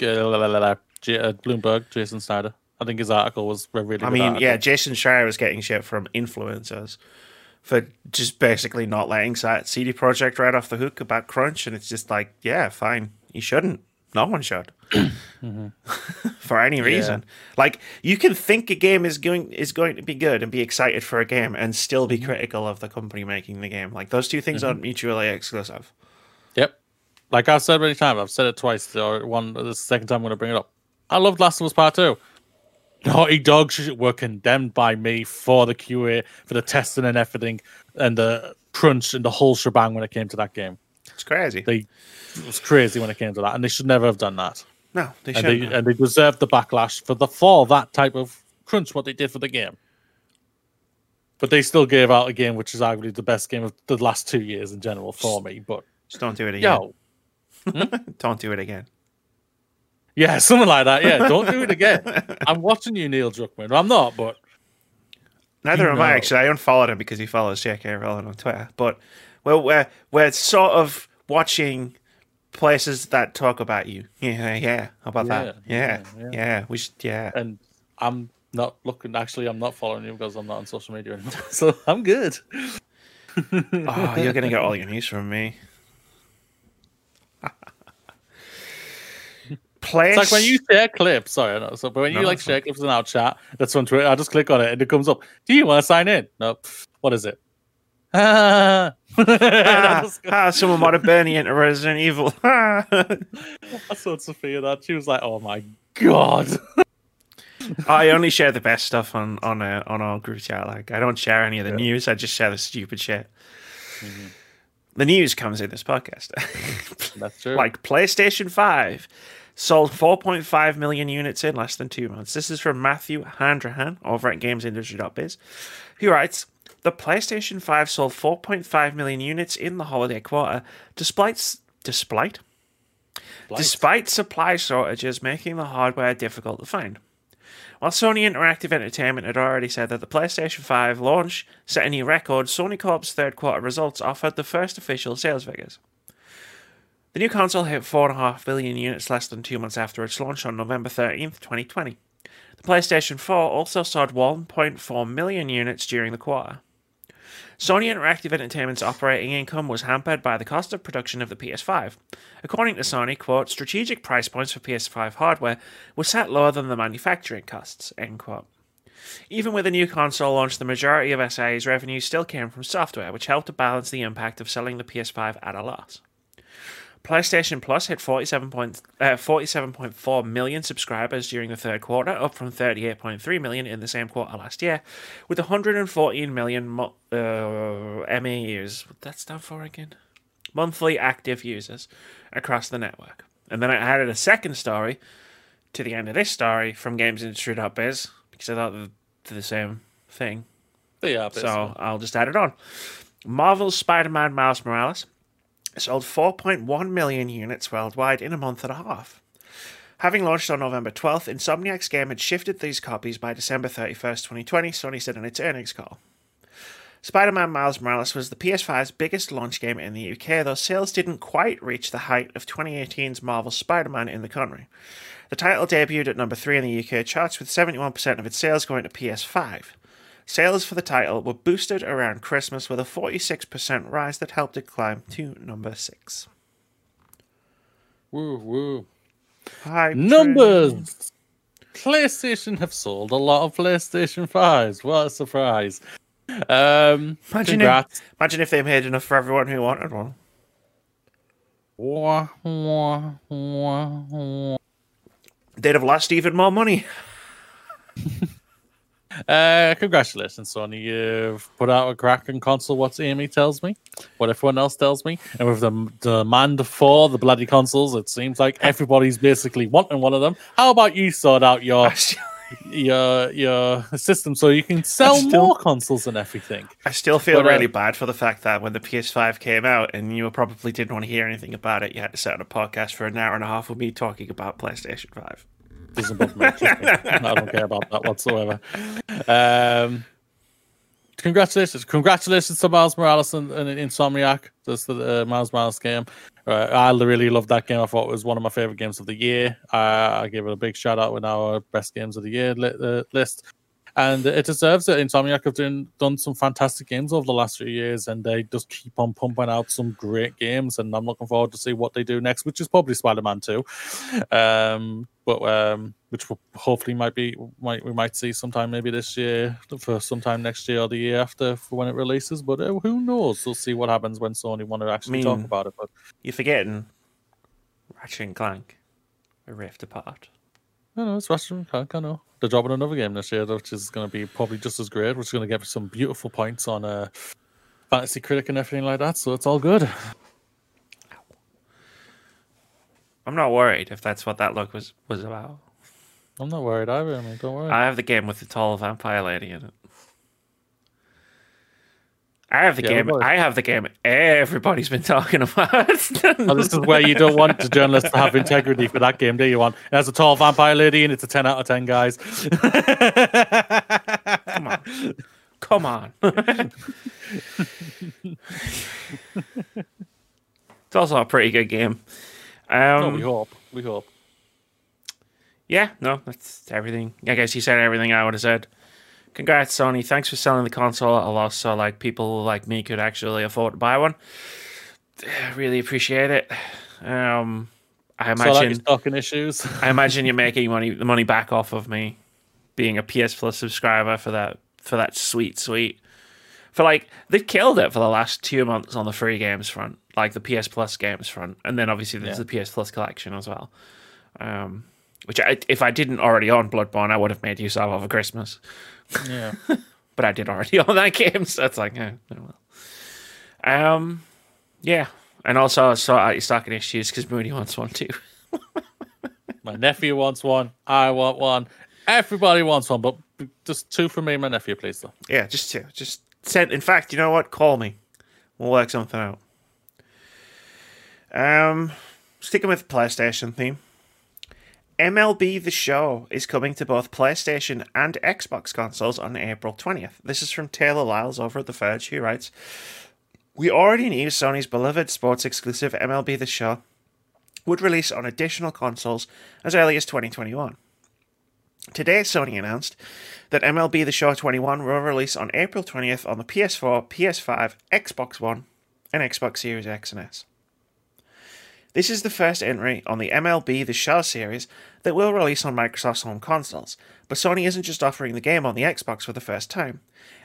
Bloomberg, Jason Snyder. I think his article was really Jason Schreier was getting shit from influencers for just basically not letting CD Projekt right off the hook about crunch, and it's just like, yeah, fine. You shouldn't. No one should. For any reason. Yeah. Like, you can think a game is going to be good and be excited for a game and still be critical of the company making the game. Like, those two things aren't mutually exclusive. Yep. Like I've said many times, I've said it twice, or the second time I'm going to bring it up. I loved Last of Us Part 2. Naughty Dog were condemned by me for the QA, for the testing and everything, and the crunch and the whole shebang when it came to that game. It's crazy. It was crazy when it came to that, and they should never have done that. No, they shouldn't. And they deserved the backlash for that type of crunch, what they did for the game. But they still gave out a game which is arguably the best game of the last 2 years in general for me. But just don't do it again. Yo, don't do it again. Yeah, something like that. Yeah, don't do it again. I'm watching you, Neil Druckmann. I'm not, but neither am I. Actually, I unfollowed him because he follows J.K. Rowling on Twitter. But we're sort of watching places that talk about you. Yeah, about that. Yeah. We should. Yeah, and I'm not looking. Actually, I'm not following you because I'm not on social media anymore. So I'm good. Oh, you're gonna get all your news from me. Place. It's like when you share clips. Share clips in our chat, that's on Twitter. I just click on it and it comes up. Do you want to sign in? No. What is it? Someone might have burned you into Resident Evil. I saw Sophia that. She was like, "Oh my god." I only share the best stuff on our group chat. Like, I don't share any of the news. I just share the stupid shit. Mm-hmm. The news comes in this podcast. That's true. Like, PlayStation 5 sold 4.5 million units in less than 2 months. This is from Matthew Handrahan over at GamesIndustry.biz. He writes, the PlayStation 5 sold 4.5 million units in the holiday quarter, despite supply shortages making the hardware difficult to find. While Sony Interactive Entertainment had already said that the PlayStation 5 launch set a new record, Sony Corp's third quarter results offered the first official sales figures. The new console hit 4.5 billion units less than 2 months after its launch on November 13th, 2020. The PlayStation 4 also sold 1.4 million units during the quarter. Sony Interactive Entertainment's operating income was hampered by the cost of production of the PS5. According to Sony, quote, strategic price points for PS5 hardware were set lower than the manufacturing costs, end quote. Even with a new console launch, the majority of SIA's revenue still came from software, which helped to balance the impact of selling the PS5 at a loss. PlayStation Plus hit 47.4 million subscribers during the third quarter, up from 38.3 million in the same quarter last year, with 114 million MAUs. What's that stand for again? Monthly active users across the network. And then I added a second story to the end of this story from GamesIndustry.biz, because I thought they're the same thing. They are, so I'll just add it on. Marvel's Spider-Man Miles Morales sold 4.1 million units worldwide in a month and a half. Having launched on November 12th, Insomniac's game had shifted these copies by December 31st, 2020, Sony said in its earnings call. Spider-Man Miles Morales was the PS5's biggest launch game in the UK, though sales didn't quite reach the height of 2018's Marvel's Spider-Man in the country. The title debuted at number 3 in the UK charts, with 71% of its sales going to PS5. Sales for the title were boosted around Christmas with a 46% rise that helped it climb to number 6. Woo, woo. Hi, numbers! PlayStation have sold a lot of PlayStation 5s. What a surprise. Imagine if they made enough for everyone who wanted one. They'd have lost even more money. Congratulations, Sony. You've put out a cracking console, what Amy tells me, what everyone else tells me. And with the demand for the bloody consoles, it seems like everybody's basically wanting one of them. How about you sort out your system so you can sell more consoles and everything? I still feel really bad for the fact that when the PS5 came out and you probably didn't want to hear anything about it, you had to set on a podcast for an hour and a half with me talking about PlayStation 5. Doesn't bother me. I don't care about that whatsoever. Congratulations to Miles Morales and Insomniac. That's the Miles Morales game. I really loved that game. I thought it was one of my favorite games of the year. I gave it a big shout out with our best games of the year list, and it deserves it. Insomniac have done some fantastic games over the last few years, and they just keep on pumping out some great games. And I'm looking forward to see what they do next, which is probably Spider-Man 2, but which will hopefully we might see sometime maybe this year, for sometime next year or the year after for when it releases. But who knows? We'll see what happens when Sony want to actually talk about it. But you're forgetting Ratchet and Clank: A Rift Apart. No, it's Ratchet and Clank. I know they're dropping another game this year, which is going to be probably just as great. Which is going to give us some beautiful points on Fantasy Critic and everything like that. So it's all good. I'm not worried if that's what that look was about. I'm not worried either. I mean, don't worry. I have the game with the tall vampire lady in it. I have the game. I have the game everybody's been talking about. Oh, this is where you don't want the journalists to have integrity for that game, do you? Want it has a tall vampire lady and it's a 10 out of 10, guys. Come on! It's also a pretty good game. No, we hope. Yeah, no, that's everything. I guess you said everything I would have said. Congrats, Sony. Thanks for selling the console at a loss so like people like me could actually afford to buy one. Really appreciate it. I imagine so, like, stocking issues. I imagine you're making the money back off of me being a PS Plus subscriber for that sweet. For like, they've killed it for the last 2 months on the free games front, like the PS Plus games front, and then obviously there's the PS Plus collection as well. Which, if I didn't already own Bloodborne, I would have made use of over Christmas. Yeah. But I did already own that game, so it's like, yeah, well. Yeah. And also, I sort out your stocking issues because Mooney wants one too. My nephew wants one. I want one. Everybody wants one, but just two for me and my nephew, please, though. Yeah, just two. Just send. In fact, you know what? Call me. We'll work something out. Sticking with the PlayStation theme. MLB The Show is coming to both PlayStation and Xbox consoles on April 20th. This is from Taylor Lyles over at The Verge, who writes, "We already knew Sony's beloved sports exclusive MLB The Show would release on additional consoles as early as 2021. Today, Sony announced that MLB The Show 21 will release on April 20th on the PS4, PS5, Xbox One, and Xbox Series X and S. This is the first entry on the MLB The Show series that will release on Microsoft's home consoles, but Sony isn't just offering the game on the Xbox for the first time.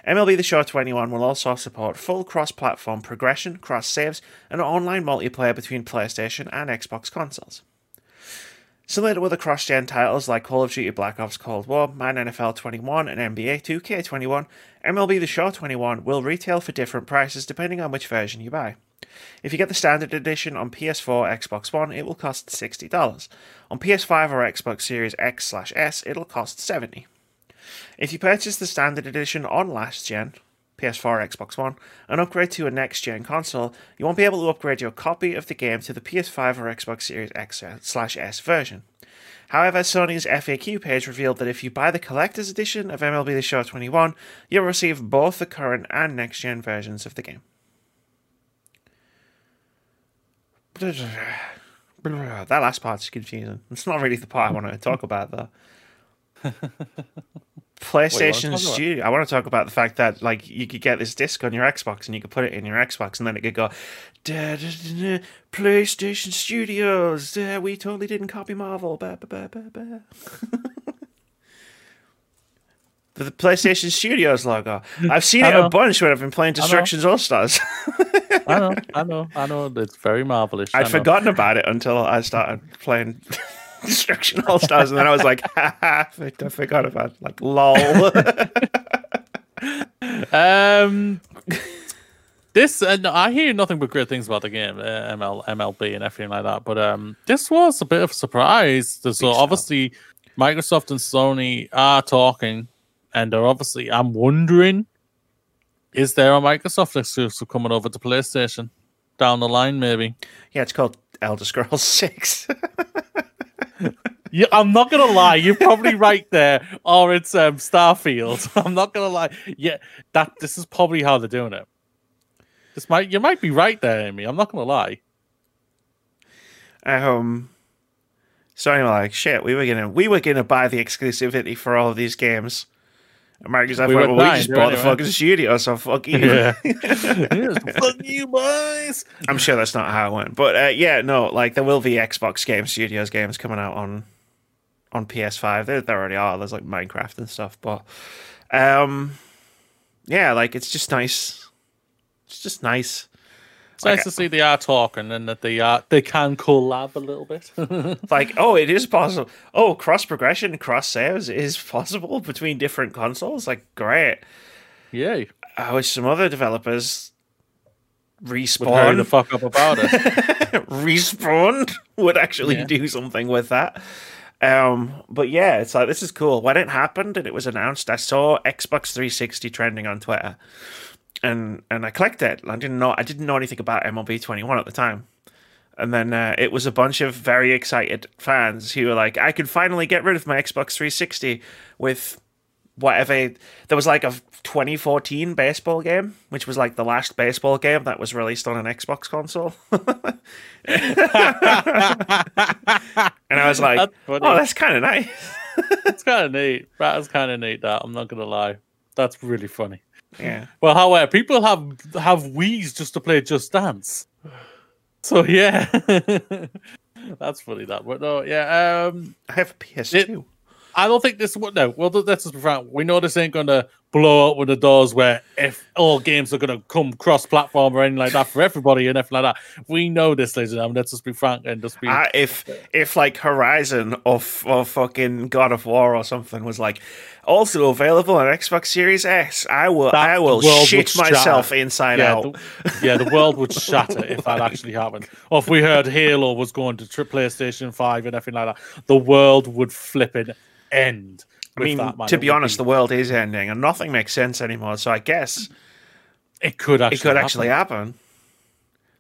MLB The Show 21 will also support full cross-platform progression, cross-saves, and online multiplayer between PlayStation and Xbox consoles. Similar to other cross-gen titles like Call of Duty Black Ops Cold War, MyNFL 21, and NBA 2K21, MLB The Show 21 will retail for different prices depending on which version you buy. If you get the standard edition on PS4, Xbox One, it will cost $60. On PS5 or Xbox Series X/S, it'll cost $70. If you purchase the standard edition on last gen, PS4, Xbox One, and upgrade to a next gen console, you won't be able to upgrade your copy of the game to the PS5 or Xbox Series X/S version. However, Sony's FAQ page revealed that if you buy the collector's edition of MLB The Show 21, you'll receive both the current and next gen versions of the game." That last part's confusing. It's not really the part I want to talk about, though. PlayStation Studio. I want to talk about the fact that, like, you could get this disc on your Xbox and you could put it in your Xbox, and then it could go, PlayStation Studios. We totally didn't copy Marvel. The PlayStation Studios logo. I've seen it a bunch when I've been playing Destruction's All Stars. I know. It's very marvelous. I'd forgotten about it until I started playing Destruction All Stars, and then I was like, I forgot about it. Like, lol. I hear nothing but great things about the game, MLB and everything like that. But this was a bit of a surprise. So obviously, Microsoft and Sony are talking, and they're obviously, I'm wondering, is there a Microsoft exclusive coming over to PlayStation down the line, maybe? Yeah, it's called Elder Scrolls 6. I'm not going to lie. You're probably right there. Or it's Starfield. I'm not going to lie. Yeah, this is probably how they're doing it. You might be right there, Amy. I'm not going to lie. So anyway, like, shit, we were gonna buy the exclusivity for all of these games. Microsoft we just bought the fucking studio, so fuck you. Yeah. Fuck you, boys. I'm sure that's not how it went, but there will be Xbox Game Studios games coming out on PS5. There already are. There's like Minecraft and stuff, but it's just nice. It's just nice. It's nice to see they are talking and that they can collab a little bit. It is possible. Oh, cross progression, cross saves is possible between different consoles. Like, great. Yay. I wish some other developers Respawn the fuck up about it. Respawn would actually do something with that. It's like, this is cool. When it happened and it was announced, I saw Xbox 360 trending on Twitter. And I clicked it. I didn't know anything about MLB 21 at the time. And then it was a bunch of very excited fans who were like, I could finally get rid of my Xbox 360 with whatever. There was like a 2014 baseball game, which was like the last baseball game that was released on an Xbox console. And I was like, that's kind of nice. It's kind of neat. That was kind of neat, that. I'm not going to lie. That's really funny. Yeah. Well, however, people have Wii's just to play Just Dance. So yeah, that's funny that. But no, yeah. I have a PS2. I don't think this. No, well, let's just be frank. We know this ain't gonna blow up with the doors where if all games are going to come cross-platform or anything like that for everybody and everything like that. We know this, ladies and gentlemen. Let's just be frank and just be... if like Horizon or fucking God of War or something was like, also available on Xbox Series X, I will shit myself inside out. The world would shatter if that actually happened. Or if we heard Halo was going to PlayStation 5 and everything like that, the world would flipping end. I mean, to be honest, the world is ending and nothing makes sense anymore. So I guess it could actually happen.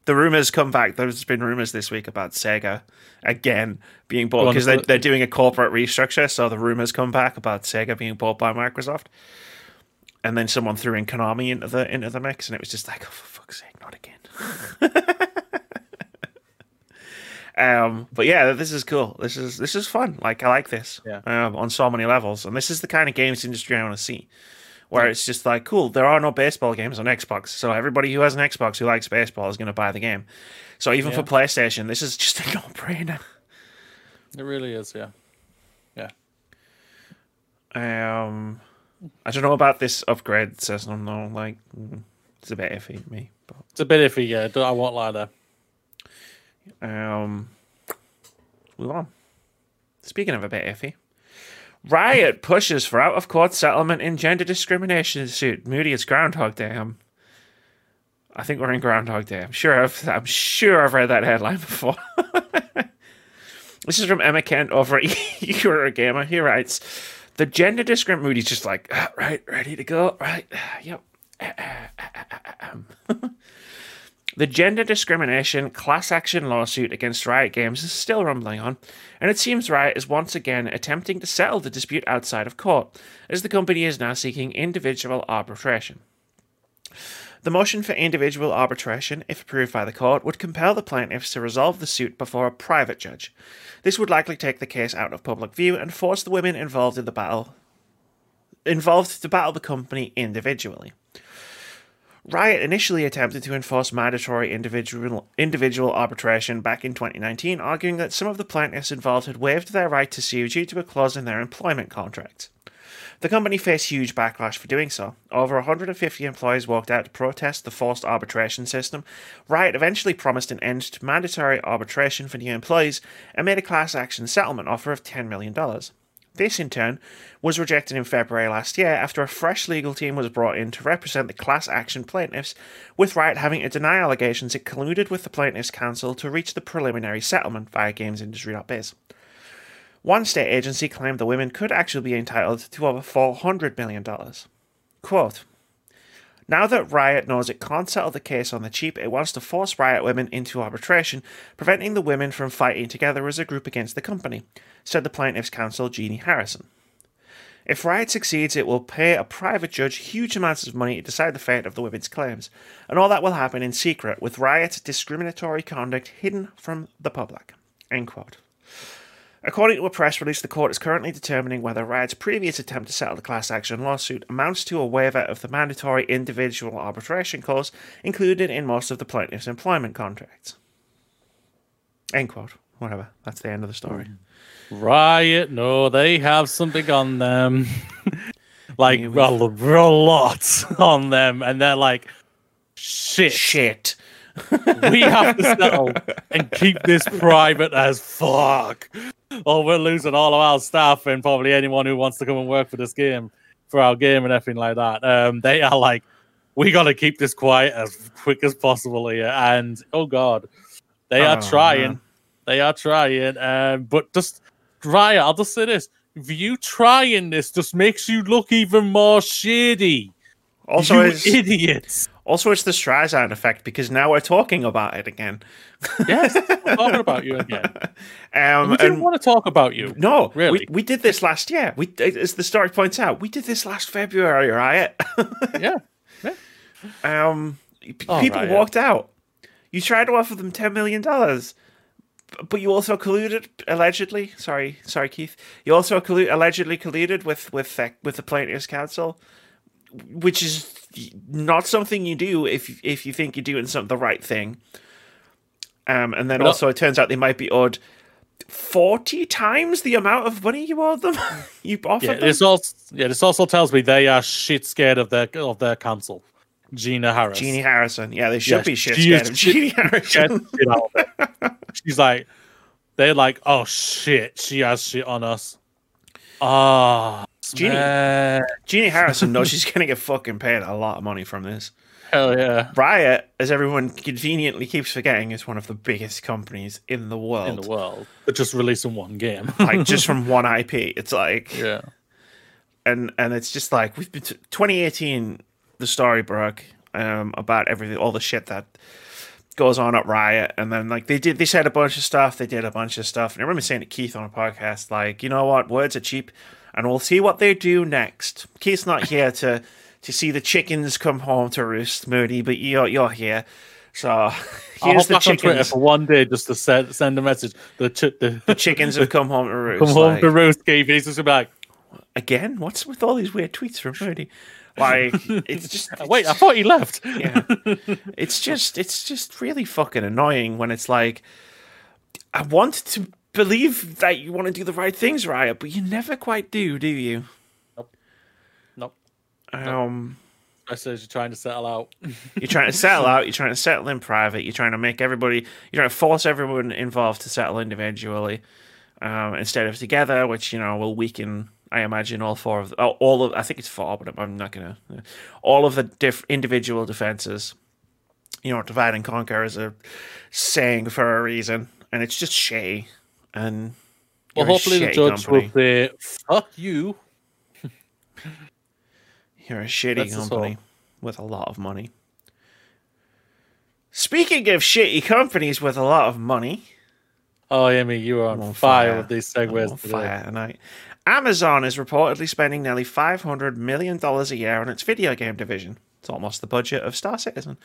The rumors come back. There's been rumors this week about Sega again being bought because they're doing a corporate restructure. So the rumors come back about Sega being bought by Microsoft, and then someone threw in Konami into the mix, and it was just like, oh, for fuck's sake, not again. But yeah, this is cool. This is fun. Like, I like this on so many levels. And this is the kind of games industry I want to see, where it's just like, cool, there are no baseball games on Xbox. So everybody who has an Xbox who likes baseball is going to buy the game. So even for PlayStation, this is just a no-brainer. It really is, yeah. I don't know about this upgrade system, though. Like, it's a bit iffy for me. But... It's a bit iffy, yeah. I won't lie there. Move on. Speaking of a bit iffy, Riot pushes for out-of-court settlement in gender discrimination suit. Moody, it's Groundhog Day. I think we're in Groundhog Day. I'm sure I've read that headline before. This is from Emma Kent over at Eurogamer. He writes, "The gender discrimination." Moody's just like, right, ready to go, right? Yep. The gender discrimination class action lawsuit against Riot Games is still rumbling on, and it seems Riot is once again attempting to settle the dispute outside of court, as the company is now seeking individual arbitration. The motion for individual arbitration, if approved by the court, would compel the plaintiffs to resolve the suit before a private judge. This would likely take the case out of public view and force the women involved to battle the company individually. Riot initially attempted to enforce mandatory individual arbitration back in 2019, arguing that some of the plaintiffs involved had waived their right to sue due to a clause in their employment contract. The company faced huge backlash for doing so. Over 150 employees walked out to protest the forced arbitration system. Riot eventually promised an end to mandatory arbitration for new employees and made a class action settlement offer of $10 million. This, in turn, was rejected in February last year after a fresh legal team was brought in to represent the class action plaintiffs, with Riot having to deny allegations it colluded with the plaintiffs' counsel to reach the preliminary settlement via GamesIndustry.biz. One state agency claimed the women could actually be entitled to over $400 million. Quote, "Now that Riot knows it can't settle the case on the cheap, it wants to force Riot women into arbitration, preventing the women from fighting together as a group against the company," said the plaintiff's counsel, Genie Harrison. "If Riot succeeds, it will pay a private judge huge amounts of money to decide the fate of the women's claims, and all that will happen in secret, with Riot's discriminatory conduct hidden from the public." End quote. According to a press release, the court is currently determining whether Riot's previous attempt to settle the class action lawsuit amounts to a waiver of the mandatory individual arbitration clause included in most of the plaintiffs' employment contracts. End quote. Whatever. That's the end of the story. Riot, no, they have something on them. Like, well, a lot on them. And they're like, shit. We have to settle and keep this private as fuck, or we're losing all of our staff and probably anyone who wants to come and work for this game, for our game and everything like that. They are like, we got to keep this quiet as quick as possible here. And oh god, they are trying. Man. They are trying. But just Riot, I'll just say this: if you trying this, just makes you look even more shady. Also, you idiots. Also, it's the Streisand effect, because now we're talking about it again. Yes, we're talking about you again. We didn't want to talk about you. No, really. We did this last year. As the story points out, we did this last February, right? Yeah. People walked out. You tried to offer them $10 million, but you also colluded, allegedly. Sorry, Keith. You also allegedly colluded with the plaintiff's counsel, which is not something you do if you think you're doing the right thing. And then also it turns out they might be owed 40 times the amount of money you owed them. You offered them. This also tells me they are shit scared of their console. Genie Harrison. Yeah, they should be shit scared of Genie Harrison. She's like, they're like, oh shit, she has shit on us. Ah, Genie Harrison knows she's gonna get fucking paid a lot of money from this. Hell yeah. Riot, as everyone conveniently keeps forgetting, is one of the biggest companies in the world. But just releasing one game. Like, just from one IP. It's like... Yeah. And it's just like... we've been 2018, the story broke about everything, all the shit that goes on at Riot. And then, like, they said a bunch of stuff. They did a bunch of stuff. And I remember saying to Keith on a podcast, like, you know what? Words are cheap. And we'll see what they do next. Keith's not here to... to see the chickens come home to roost, Moody, but you're here. So here's the chickens. I'll hop back on Twitter for one day just to send a message. The chickens have come home to roost. Come home to roost, Keith. He's just like, again? What's with all these weird tweets from Moody? Like, it's just... Wait, I thought he left. Yeah. It's just really fucking annoying when it's like, I want to believe that you want to do the right things, Riot, but you never quite do you? I says you're trying to settle out. You're trying to settle in private. You're trying to make everybody. You're trying to force everyone involved to settle individually instead of together, which will weaken. I imagine I think it's four, but I'm not gonna. All of the individual defenses. Divide and conquer is a saying for a reason, and it's just shitty. And hopefully the judge will say, "Fuck you." You're a shitty company with a lot of money. Speaking of shitty companies with a lot of money... Oh, Amy, you are on fire with these segues today. Fire tonight. Amazon is reportedly spending nearly $500 million a year on its video game division. It's almost the budget of Star Citizen.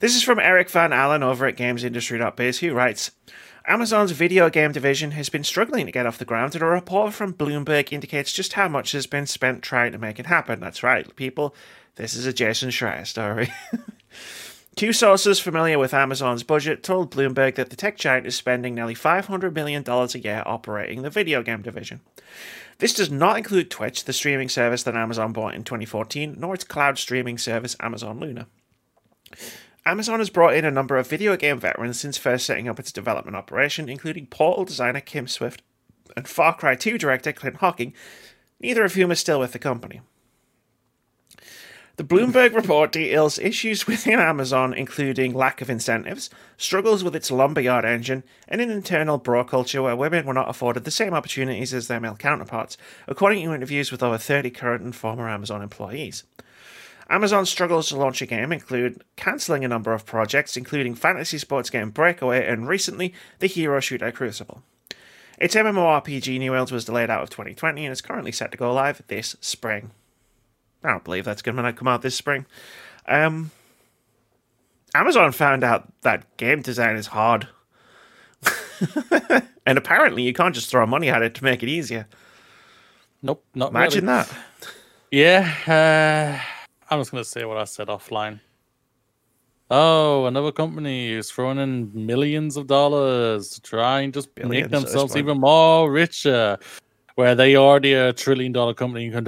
This is from Eric Van Allen over at GamesIndustry.biz, who writes... Amazon's video game division has been struggling to get off the ground, and a report from Bloomberg indicates just how much has been spent trying to make it happen. That's right, people. This is a Jason Schreier story. Two sources familiar with Amazon's budget told Bloomberg that the tech giant is spending nearly $500 million a year operating the video game division. This does not include Twitch, the streaming service that Amazon bought in 2014, nor its cloud streaming service Amazon Luna. Amazon has brought in a number of video game veterans since first setting up its development operation, including Portal designer Kim Swift and Far Cry 2 director Clint Hocking, neither of whom is still with the company. The Bloomberg report details issues within Amazon, including lack of incentives, struggles with its lumberyard engine, and an internal bro culture where women were not afforded the same opportunities as their male counterparts, according to interviews with over 30 current and former Amazon employees. Amazon's struggles to launch a game include cancelling a number of projects, including fantasy sports game Breakaway and recently, the hero shooter Crucible. Its MMORPG New Worlds was delayed out of 2020 and is currently set to go live this spring. I don't believe that's going to come out this spring. Amazon found out that game design is hard. And apparently you can't just throw money at it to make it easier. Nope, not Imagine really. That. Yeah, I'm just going to say what I said offline. Oh, another company is throwing in millions of dollars to try and just make themselves even more richer, where they already are $1 trillion company and could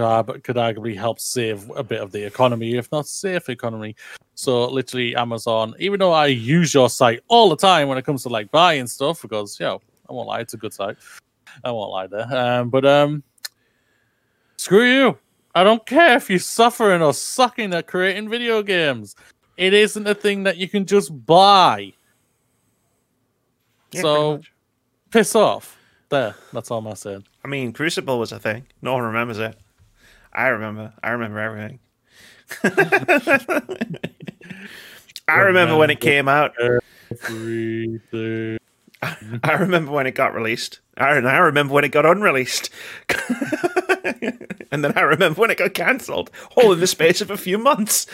arguably help save a bit of the economy, if not save the economy. So literally Amazon, even though I use your site all the time when it comes to like buying stuff, because, I won't lie, it's a good site. I won't lie there. But screw you. I don't care if you're suffering or sucking at creating video games. It isn't a thing that you can just buy. Yeah, so, piss off. There, that's all I said. I mean, Crucible was a thing. No one remembers it. I remember everything. I remember when it came out. Everything. I remember when it got released. I remember when it got unreleased. And then I remember when it got cancelled, all in the space of a few months.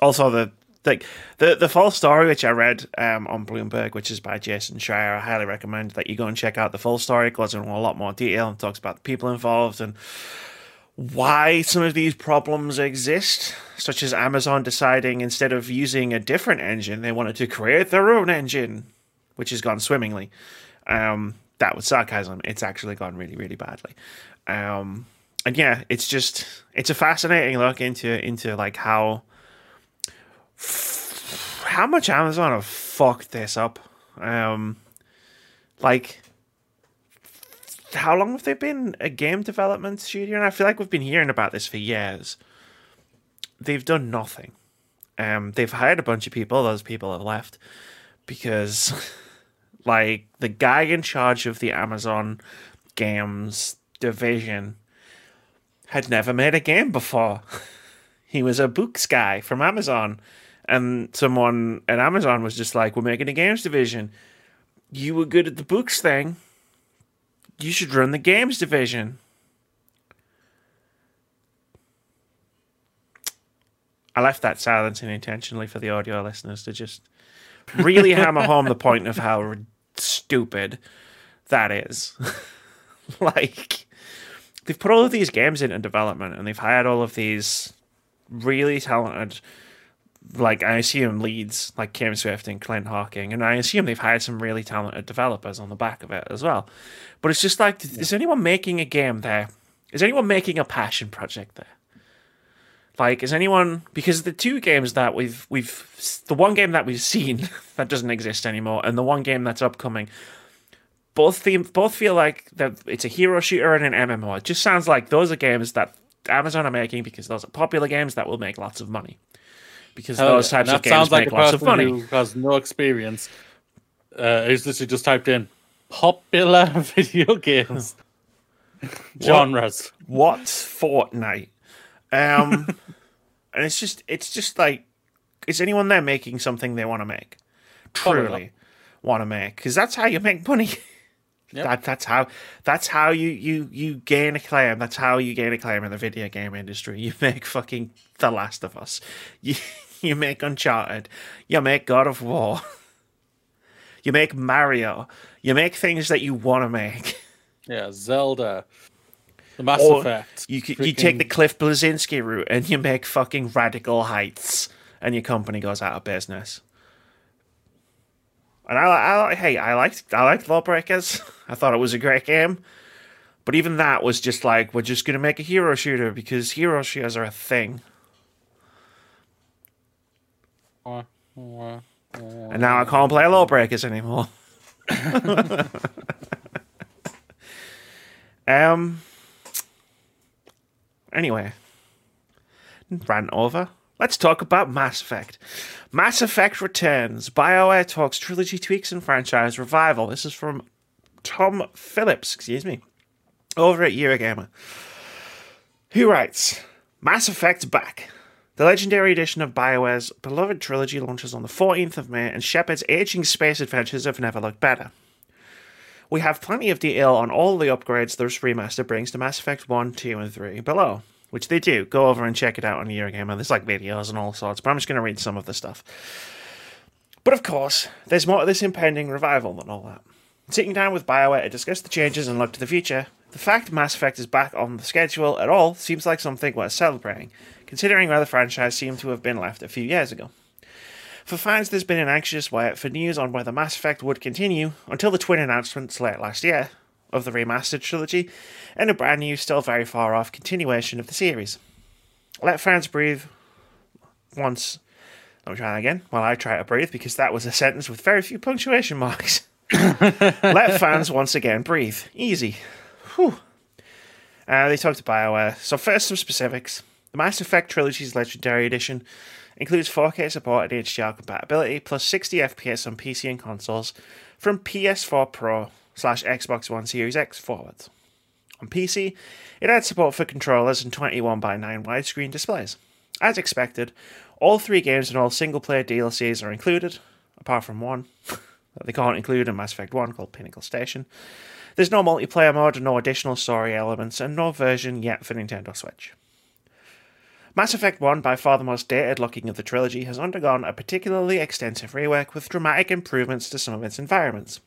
Also, the full story, which I read on Bloomberg, which is by Jason Schreier, I highly recommend that you go and check out the full story. It goes into a lot more detail and talks about the people involved and why some of these problems exist, such as Amazon deciding instead of using a different engine, they wanted to create their own engine, which has gone swimmingly. That was sarcasm. It's actually gone really, really badly. And yeah, it's just, it's a fascinating look into like how much Amazon have fucked this up. Like, how long have they been a game development studio? And I feel like we've been hearing about this for years. They've done nothing. They've hired a bunch of people. Those people have left because, like, the guy in charge of the Amazon games division had never made a game before. He was a books guy from Amazon. And someone at Amazon was just like, we're making a games division. You were good at the books thing. You should run the games division. I left that silence intentionally for the audio listeners to just really hammer home the point of how stupid that is. Like, they've put all of these games into development and they've hired all of these really talented, like, I assume leads, like Kim Swift and Clint Hawking, and I assume they've hired some really talented developers on the back of it as well. But it's just like, is anyone making a game there? Is anyone making a passion project there? Like, is anyone, because the two games that we've the one game that we've seen that doesn't exist anymore, and the one game that's upcoming, both feel like that it's a hero shooter and an MMO. It just sounds like those are games that Amazon are making because those are popular games that will make lots of money. Because those types of games make lots of money. Who has no experience. Who's literally just typed in popular video games genres. What's Fortnite? And it's just like, is anyone there making something they want to make? Truly want to make, because that's how you make money. Yep. That's how you gain acclaim. That's how you gain acclaim in the video game industry. You make fucking The Last of Us. You make Uncharted. You make God of War. You make Mario. You make things that you want to make. Yeah, Zelda, the Mass Effect. You take the Cliff Blazinski route and you make fucking Radical Heights, and your company goes out of business. And I liked Lawbreakers. I thought it was a great game, but even that was just like, we're just gonna make a hero shooter because hero shooters are a thing. And now I can't play Lawbreakers anymore. Anyway, rant over. Let's talk about Mass Effect. Mass Effect returns. BioWare talks trilogy tweaks and franchise revival. This is from Tom Phillips, over at Eurogamer, who writes, Mass Effect's back. The legendary edition of BioWare's beloved trilogy launches on the 14th of May, and Shepard's aging space adventures have never looked better. We have plenty of detail on all the upgrades this remaster brings to Mass Effect 1, 2, and 3 below. Which they do. Go over and check it out on Eurogamer. There's like videos and all sorts, but I'm just going to read some of the stuff. But of course, there's more to this impending revival than all that. Sitting down with BioWare to discuss the changes and look to the future, the fact Mass Effect is back on the schedule at all seems like something worth celebrating, considering where the franchise seemed to have been left a few years ago. For fans, there's been an anxious wait for news on whether Mass Effect would continue until the twin announcements late last year of the remastered trilogy, and a brand new, still very far off continuation of the series. Let fans breathe once. Let me try that again while I try to breathe, because that was a sentence with very few punctuation marks. Let fans once again breathe. Easy. Whew. They talked to BioWare. So first, some specifics. The Mass Effect Trilogy's Legendary Edition includes 4K support and HDR compatibility, plus 60 FPS on PC and consoles from PS4 Pro / Xbox One Series X forwards. On PC, it adds support for controllers and 21:9 widescreen displays. As expected, all three games and all single-player DLCs are included, apart from one that they can't include in Mass Effect 1 called Pinnacle Station. There's no multiplayer mode, no additional story elements, and no version yet for Nintendo Switch. Mass Effect 1, by far the most dated looking of the trilogy, has undergone a particularly extensive rework with dramatic improvements to some of its environments.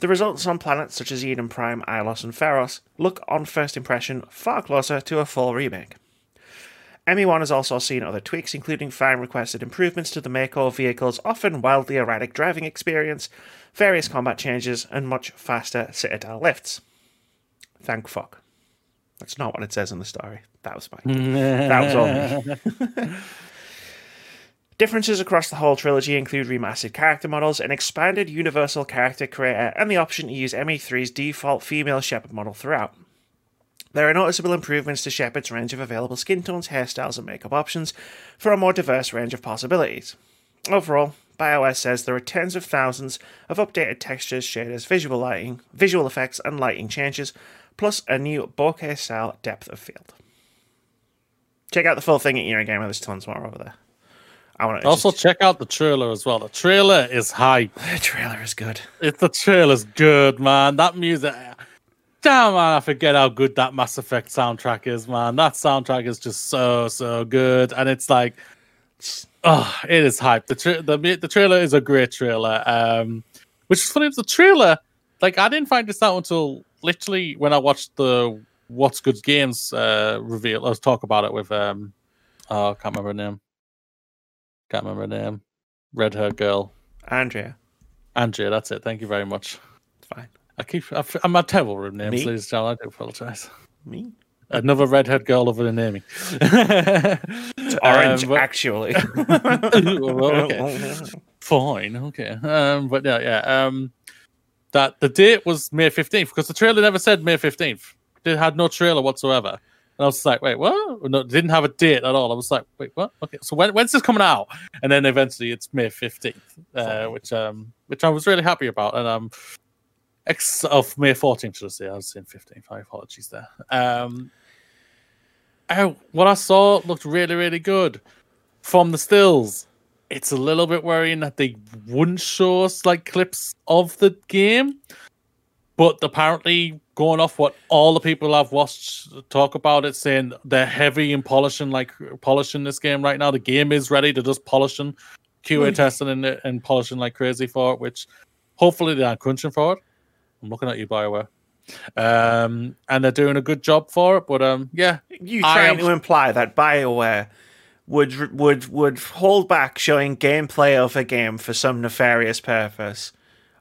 The results on planets such as Eden Prime, Ilos and Pharos look on first impression far closer to a full remake. ME1 has also seen other tweaks, including fan requested improvements to the Mako vehicle's often wildly erratic driving experience, various combat changes, and much faster Citadel lifts. Thank fuck. That's not what it says in the story. That was fine. That was all me. Differences across the whole trilogy include remastered character models, an expanded universal character creator, and the option to use ME3's default female Shepard model throughout. There are noticeable improvements to Shepard's range of available skin tones, hairstyles, and makeup options for a more diverse range of possibilities. Overall, BioWare says there are tens of thousands of updated textures, shaders, visual effects, and lighting changes, plus a new bokeh-style depth of field. Check out the full thing at Eurogamer. There's tons more over there. I want to also check out the trailer as well. The trailer is hype. The trailer is good. The trailer's good, man. That music... Damn, man, I forget how good that Mass Effect soundtrack is, man. That soundtrack is just so, so good. And it's like... Oh, it is hype. The trailer is a great trailer. Which is funny, the trailer... Like, I didn't find this out until literally when I watched the What's Good Games reveal. I was talking about it with... I can't remember her name. Red hair girl. Andrea, that's it. Thank you very much. It's fine. I'm a terrible with names, ladies and gentlemen. I do apologize. Me? Another redhead girl other than Amy. It's orange, actually. Okay. Fine. Okay. But yeah. That the date was May 15th because the trailer never said May 15th. It had no trailer whatsoever, and I was like, "Wait, what?" No, it didn't have a date at all. I was like, "Wait, what?" Okay. So when's this coming out? And then eventually it's May 15th, which I was really happy about, and of May 14th, should I say? I was saying 15th. My apologies there. What I saw looked really, really good. From the stills, it's a little bit worrying that they wouldn't show us like clips of the game, but apparently, going off what all the people I've watched talk about it, saying they're heavy in polishing this game right now. The game is ready to just polishing, QA testing, and polishing like crazy for it. Which hopefully they are crunching for it. I'm looking at you, BioWare. And they're doing a good job for it, but yeah. You trying to imply that BioWare would hold back showing gameplay of a game for some nefarious purpose?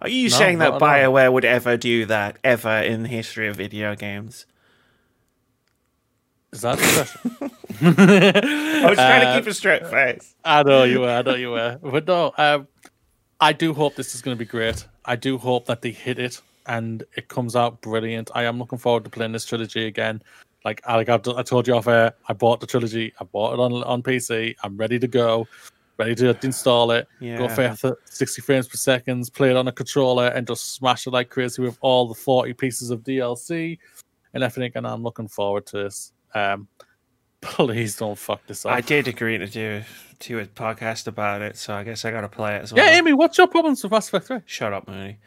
Are you saying that BioWare would ever do that, ever in the history of video games? Is that the question? I was trying to keep a straight face. I know you were. But no, I do hope this is going to be great. I do hope that they hit it and it comes out brilliant. I am looking forward to playing this trilogy again. Like I told you off air, I bought the trilogy. I bought it on PC. I'm ready to go, ready to install it, go for 60 frames per second, play it on a controller, and just smash it like crazy with all the 40 pieces of DLC and everything. And I'm looking forward to this. Please don't fuck this up. I did agree to do a podcast about it, so I guess I got to play it as well. Yeah, Amy, what's your problems with Mass Effect 3? Shut up, Mooney.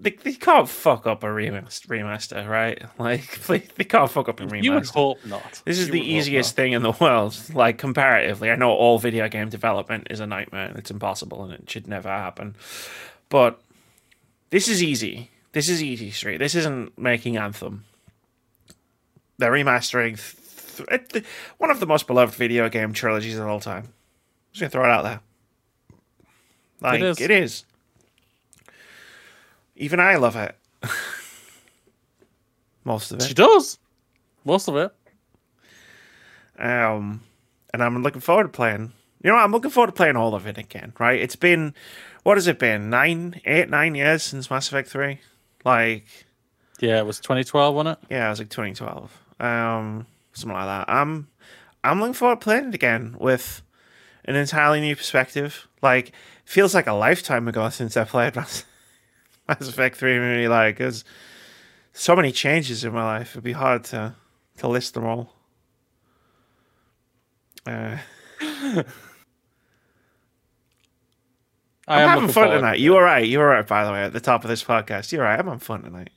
They can't fuck up a remaster, right? Like, they can't fuck up a remaster. You would hope not. This is the easiest thing in the world, like, comparatively. I know all video game development is a nightmare. It's impossible, and it should never happen. But this is easy. This is easy street. This isn't making Anthem. They're remastering one of the most beloved video game trilogies of all time. I'm just going to throw it out there. Like, it is. Even I love it. Most of it. She does. Most of it. And I'm looking forward to playing. You know what? I'm looking forward to playing all of it again, right? It's been, what has it been? 9 years since Mass Effect 3? Like, yeah, it was 2012, wasn't it? Yeah, it was like 2012, something like that. I'm looking forward to playing it again with an entirely new perspective. Like, feels like a lifetime ago since I played Mass Effect 3. Really, like, there's so many changes in my life. It'd be hard to list them all. I'm having fun tonight. You were right. You were right, by the way, at the top of this podcast. You're right. I'm having fun tonight.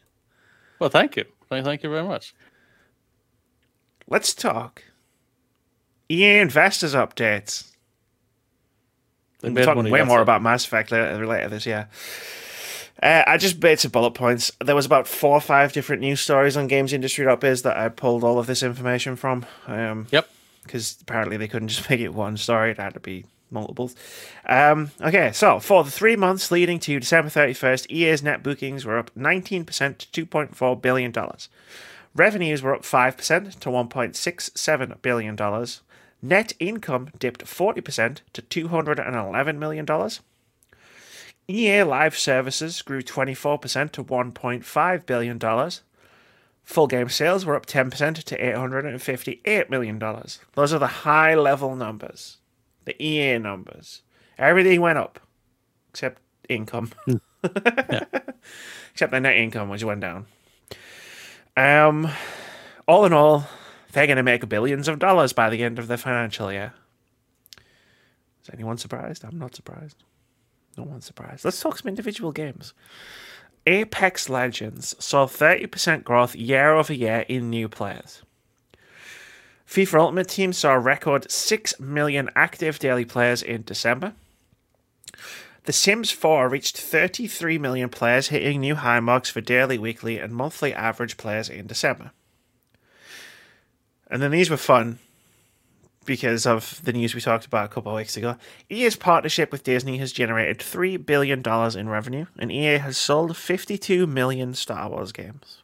Well, thank you. Thank you very much. Let's talk EA Investors updates. We'll talk way more about Mass Effect later this year. I just made some bullet points. There was about 4 or 5 different news stories on gamesindustry.biz that I pulled all of this information from. Yep. Because apparently they couldn't just make it one story. It had to be multiples. Okay, so for the 3 months leading to December 31st, EA's net bookings were up 19% to $2.4 billion. Revenues were up 5% to $1.67 billion. Net income dipped 40% to $211 million. EA Live Services grew 24% to $1.5 billion. Full game sales were up 10% to $858 million. Those are the high-level numbers. The EA numbers. Everything went up. Except income. Yeah. Except the net income, which went down. All in all, they're going to make billions of dollars by the end of their financial year. Is anyone surprised? I'm not surprised. No one's surprised. Let's talk some individual games. Apex Legends saw 30% growth year over year in new players. FIFA Ultimate Team saw a record 6 million active daily players in December. The Sims 4 reached 33 million players, hitting new high marks for daily, weekly, and monthly average players in December. And then these were fun because of the news we talked about a couple of weeks ago. EA's partnership with Disney has generated $3 billion in revenue, and EA has sold 52 million Star Wars games.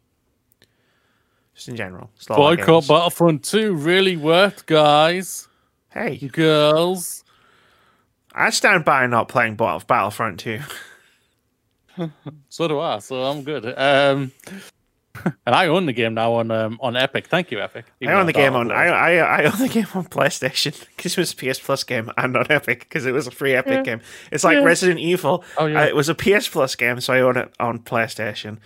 Just in general. Boycott Battlefront 2 really worked, guys. Hey. Girls. I stand by not playing Battlefront 2. So do I, so I'm good. And I own the game now on Epic. Thank you, Epic. I own the game on PlayStation because it was a PS Plus game and on Epic because it was a free Epic game. It's like Resident Evil. Oh, yeah. It was a PS Plus game, so I own it on PlayStation.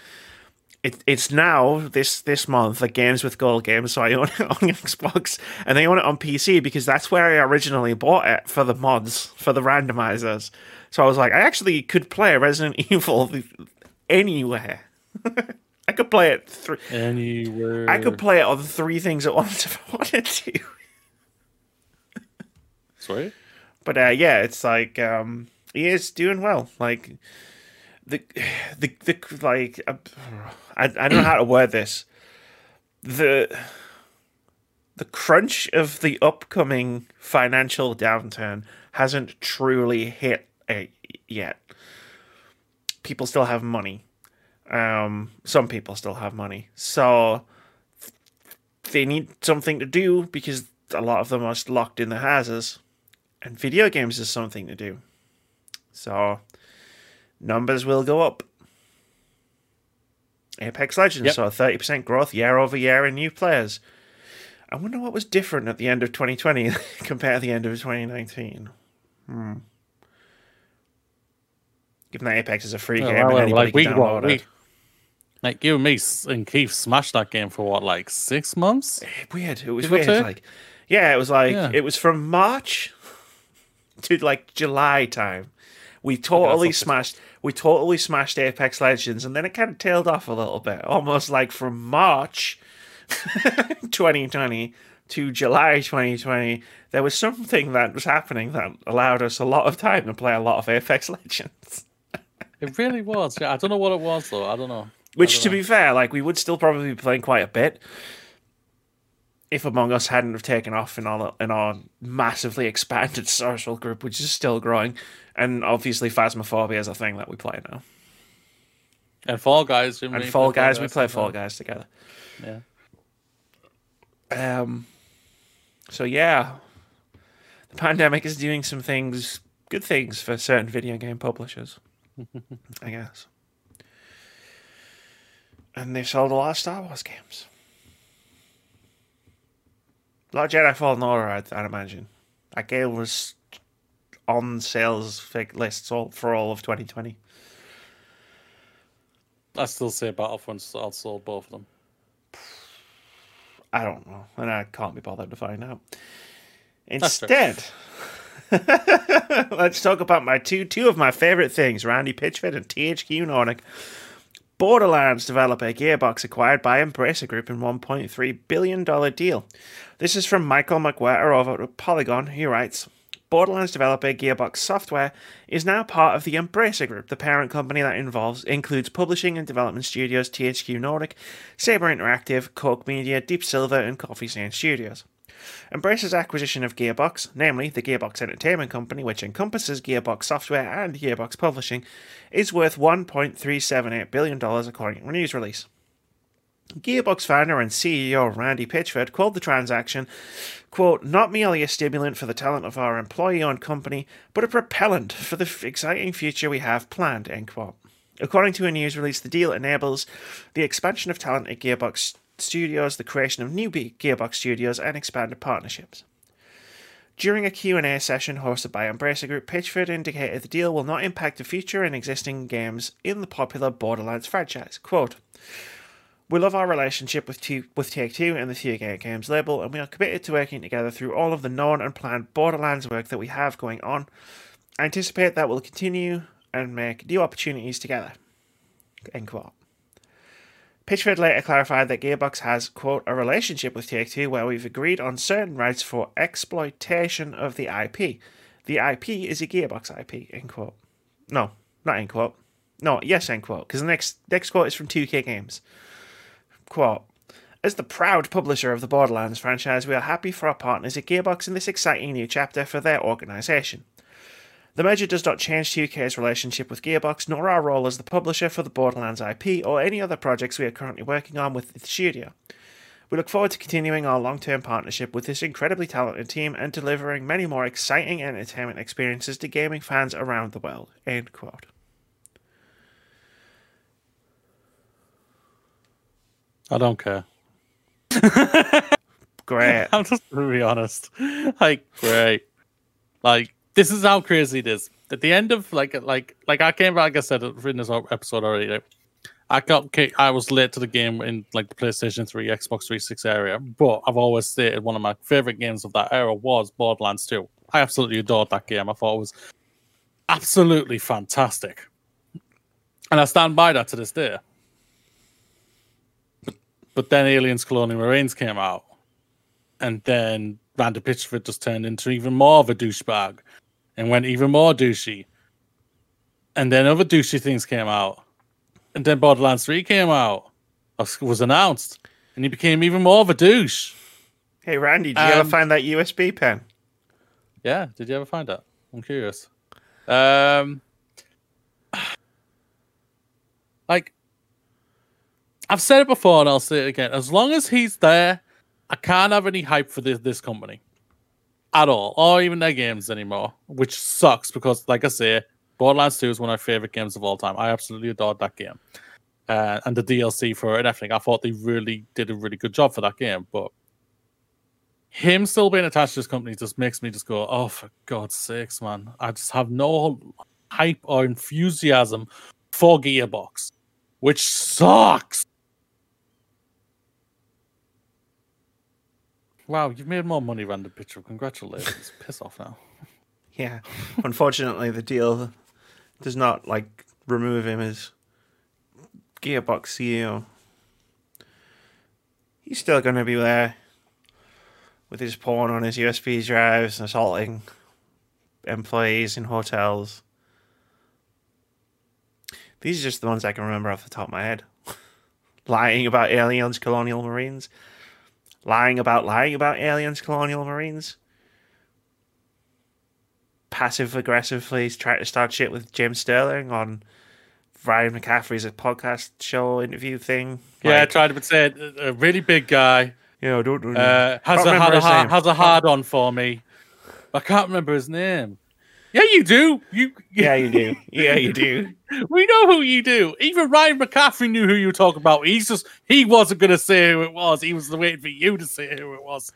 It's now, this month, a Games with Gold game, so I own it on Xbox, and I own it on PC because that's where I originally bought it for the mods, for the randomizers. So I was like, I actually could play Resident Evil anywhere. I could play it anywhere. I could play it on 3 things at once if I wanted to. Sorry? But yeah, it's like, EA's doing well. Like... I don't know how to word this. The crunch of the upcoming financial downturn hasn't truly hit it yet. People still have money. Some people still have money. So they need something to do because a lot of them are locked in their houses. And video games is something to do. So... numbers will go up. Apex Legends saw 30% growth year over year in new players. I wonder what was different at the end of 2020 compared to the end of 2019. Given that Apex is a free game, and anybody can download it. Like you and me and Keith smashed that game for what, like 6 months? Weird. It was weird. It was from March to like July time. We totally smashed Apex Legends, and then it kind of tailed off a little bit, almost like from March 2020 to July 2020. There was something that was happening that allowed us a lot of time to play a lot of Apex Legends. It really was. Yeah, I don't know what it was though. I don't know. Be fair, like we would still probably be playing quite a bit if Among Us hadn't have taken off in our massively expanded social group, which is still growing. And obviously Phasmophobia is a thing that we play now. And Fall Guys. We play Fall Guys together. Yeah. So yeah, the pandemic is doing some things, good things for certain video game publishers, I guess. And they've sold a lot of Star Wars games. A lot of Jedi Fallen Order, I'd imagine. That game was on sales lists for all of 2020. I still say Battlefront outsold both of them. I don't know, and I can't be bothered to find out. Instead, let's talk about two of my favorite things: Randy Pitchford and THQ Nordic Borderlands developer Gearbox acquired by Embracer Group in $1.3 billion deal. This is from Michael McWhirter over at Polygon, who writes, Borderlands developer Gearbox Software is now part of the Embracer Group, the parent company that includes publishing and development studios THQ Nordic, Saber Interactive, Koch Media, Deep Silver, and Coffee Stain Studios. Embracer's acquisition of Gearbox, namely the Gearbox Entertainment Company, which encompasses Gearbox Software and Gearbox Publishing, is worth $1.378 billion according to a news release. Gearbox founder and CEO Randy Pitchford called the transaction, quote, not merely a stimulant for the talent of our employee-owned company, but a propellant for the exciting future we have planned, end quote. According to a news release, the deal enables the expansion of talent at Gearbox Studios, the creation of new Gearbox Studios, and expanded partnerships. During a Q&A session hosted by Embracer Group, Pitchford indicated the deal will not impact the future and existing games in the popular Borderlands franchise. Quote, we love our relationship with Take-Two and the Fugate Games label, and we are committed to working together through all of the known and planned Borderlands work that we have going on. I anticipate that we'll continue and make new opportunities together. End quote. Pitchford later clarified that Gearbox has, quote, a relationship with Take-Two where we've agreed on certain rights for exploitation of the IP. The IP is a Gearbox IP, end quote. No, not end quote. No, yes, end quote, because the next quote is from 2K Games. Quote, as the proud publisher of the Borderlands franchise, we are happy for our partners at Gearbox in this exciting new chapter for their organisation. The merger does not change 2K's relationship with Gearbox, nor our role as the publisher for the Borderlands IP or any other projects we are currently working on with the studio. We look forward to continuing our long-term partnership with this incredibly talented team and delivering many more exciting entertainment experiences to gaming fans around the world. End quote. I don't care. Great. I'm just going to be honest. Like, great. Like, this is how crazy it is. At the end of like I came back. Like I said in this episode already, like, I was late to the game in like the PlayStation 3, Xbox 360 area. But I've always stated one of my favorite games of that era was Borderlands 2. I absolutely adored that game. I thought it was absolutely fantastic, and I stand by that to this day. But then Aliens Colonial Marines came out, and then Randy Pitchford just turned into even more of a douchebag. And went even more douchey. And then other douchey things came out. And then Borderlands 3 came out. Was announced. And he became even more of a douche. Hey, Randy, did you ever find that USB pen? Yeah, did you ever find that? I'm curious. Like, I've said it before and I'll say it again. As long as he's there, I can't have any hype for this company. At all, or even their games anymore, which sucks because, like I say, Borderlands 2 is one of my favorite games of all time. I absolutely adored that game, and the DLC for it and everything. I thought they really did a really good job for that game, but him still being attached to this company just makes me just go, oh, for God's sakes, man. I just have no hype or enthusiasm for Gearbox, which sucks. Wow, you've made more money, Random Pitcher. Congratulations. Piss off now. Yeah. Unfortunately, the deal does not, like, remove him as Gearbox CEO. He's still going to be there with his porn on his USB drives and assaulting employees in hotels. These are just the ones I can remember off the top of my head. Lying about Aliens, Colonial Marines. Lying about Aliens, Colonial Marines. Passive-aggressively trying to start shit with Jim Sterling on Ryan McCaffrey's podcast show interview thing. Yeah, like, tried to say a really big guy. You know, has a hard on for me. I can't remember his name. Yeah, you do. Yeah, you do. Yeah, you do. We know who you do. Even Ryan McCaffrey knew who you were talking about. He wasn't going to say who it was. He was waiting for you to say who it was.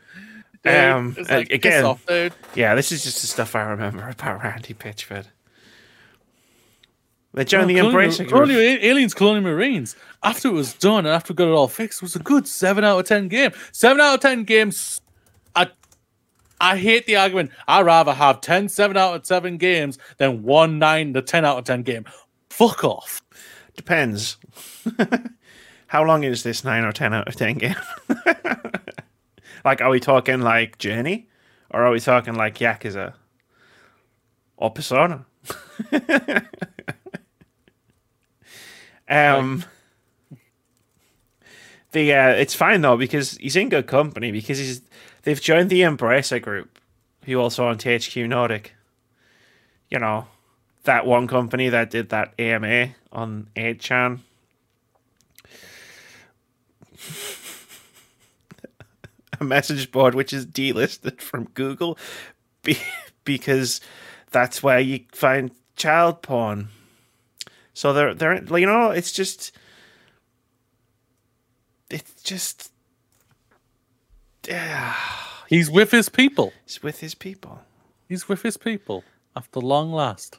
Dude, it's like, again, piss off, dude. Yeah, this is just the stuff I remember about Randy Pitchford. They joined the Embracer Group. Aliens Colonial Marines, after it was done and after we got it all fixed, it was a good 7 out of 10 game. 7 out of 10 games... I hate the argument. I'd rather have 10 7 out of 7 games than 1 9 to 10 out of 10 game. Fuck off. Depends. How long is this 9 or 10 out of 10 game? Like, are we talking like Journey? Or are we talking like Yakuza? Or Persona? It's fine though, because he's in good company, because they've joined the Embracer Group, who also own THQ Nordic. You know, that one company that did that AMA on 8chan. A message board which is delisted from Google because that's where you find child porn. So they're you know, it's just he's with his people. He's with his people. He's with his people after long last.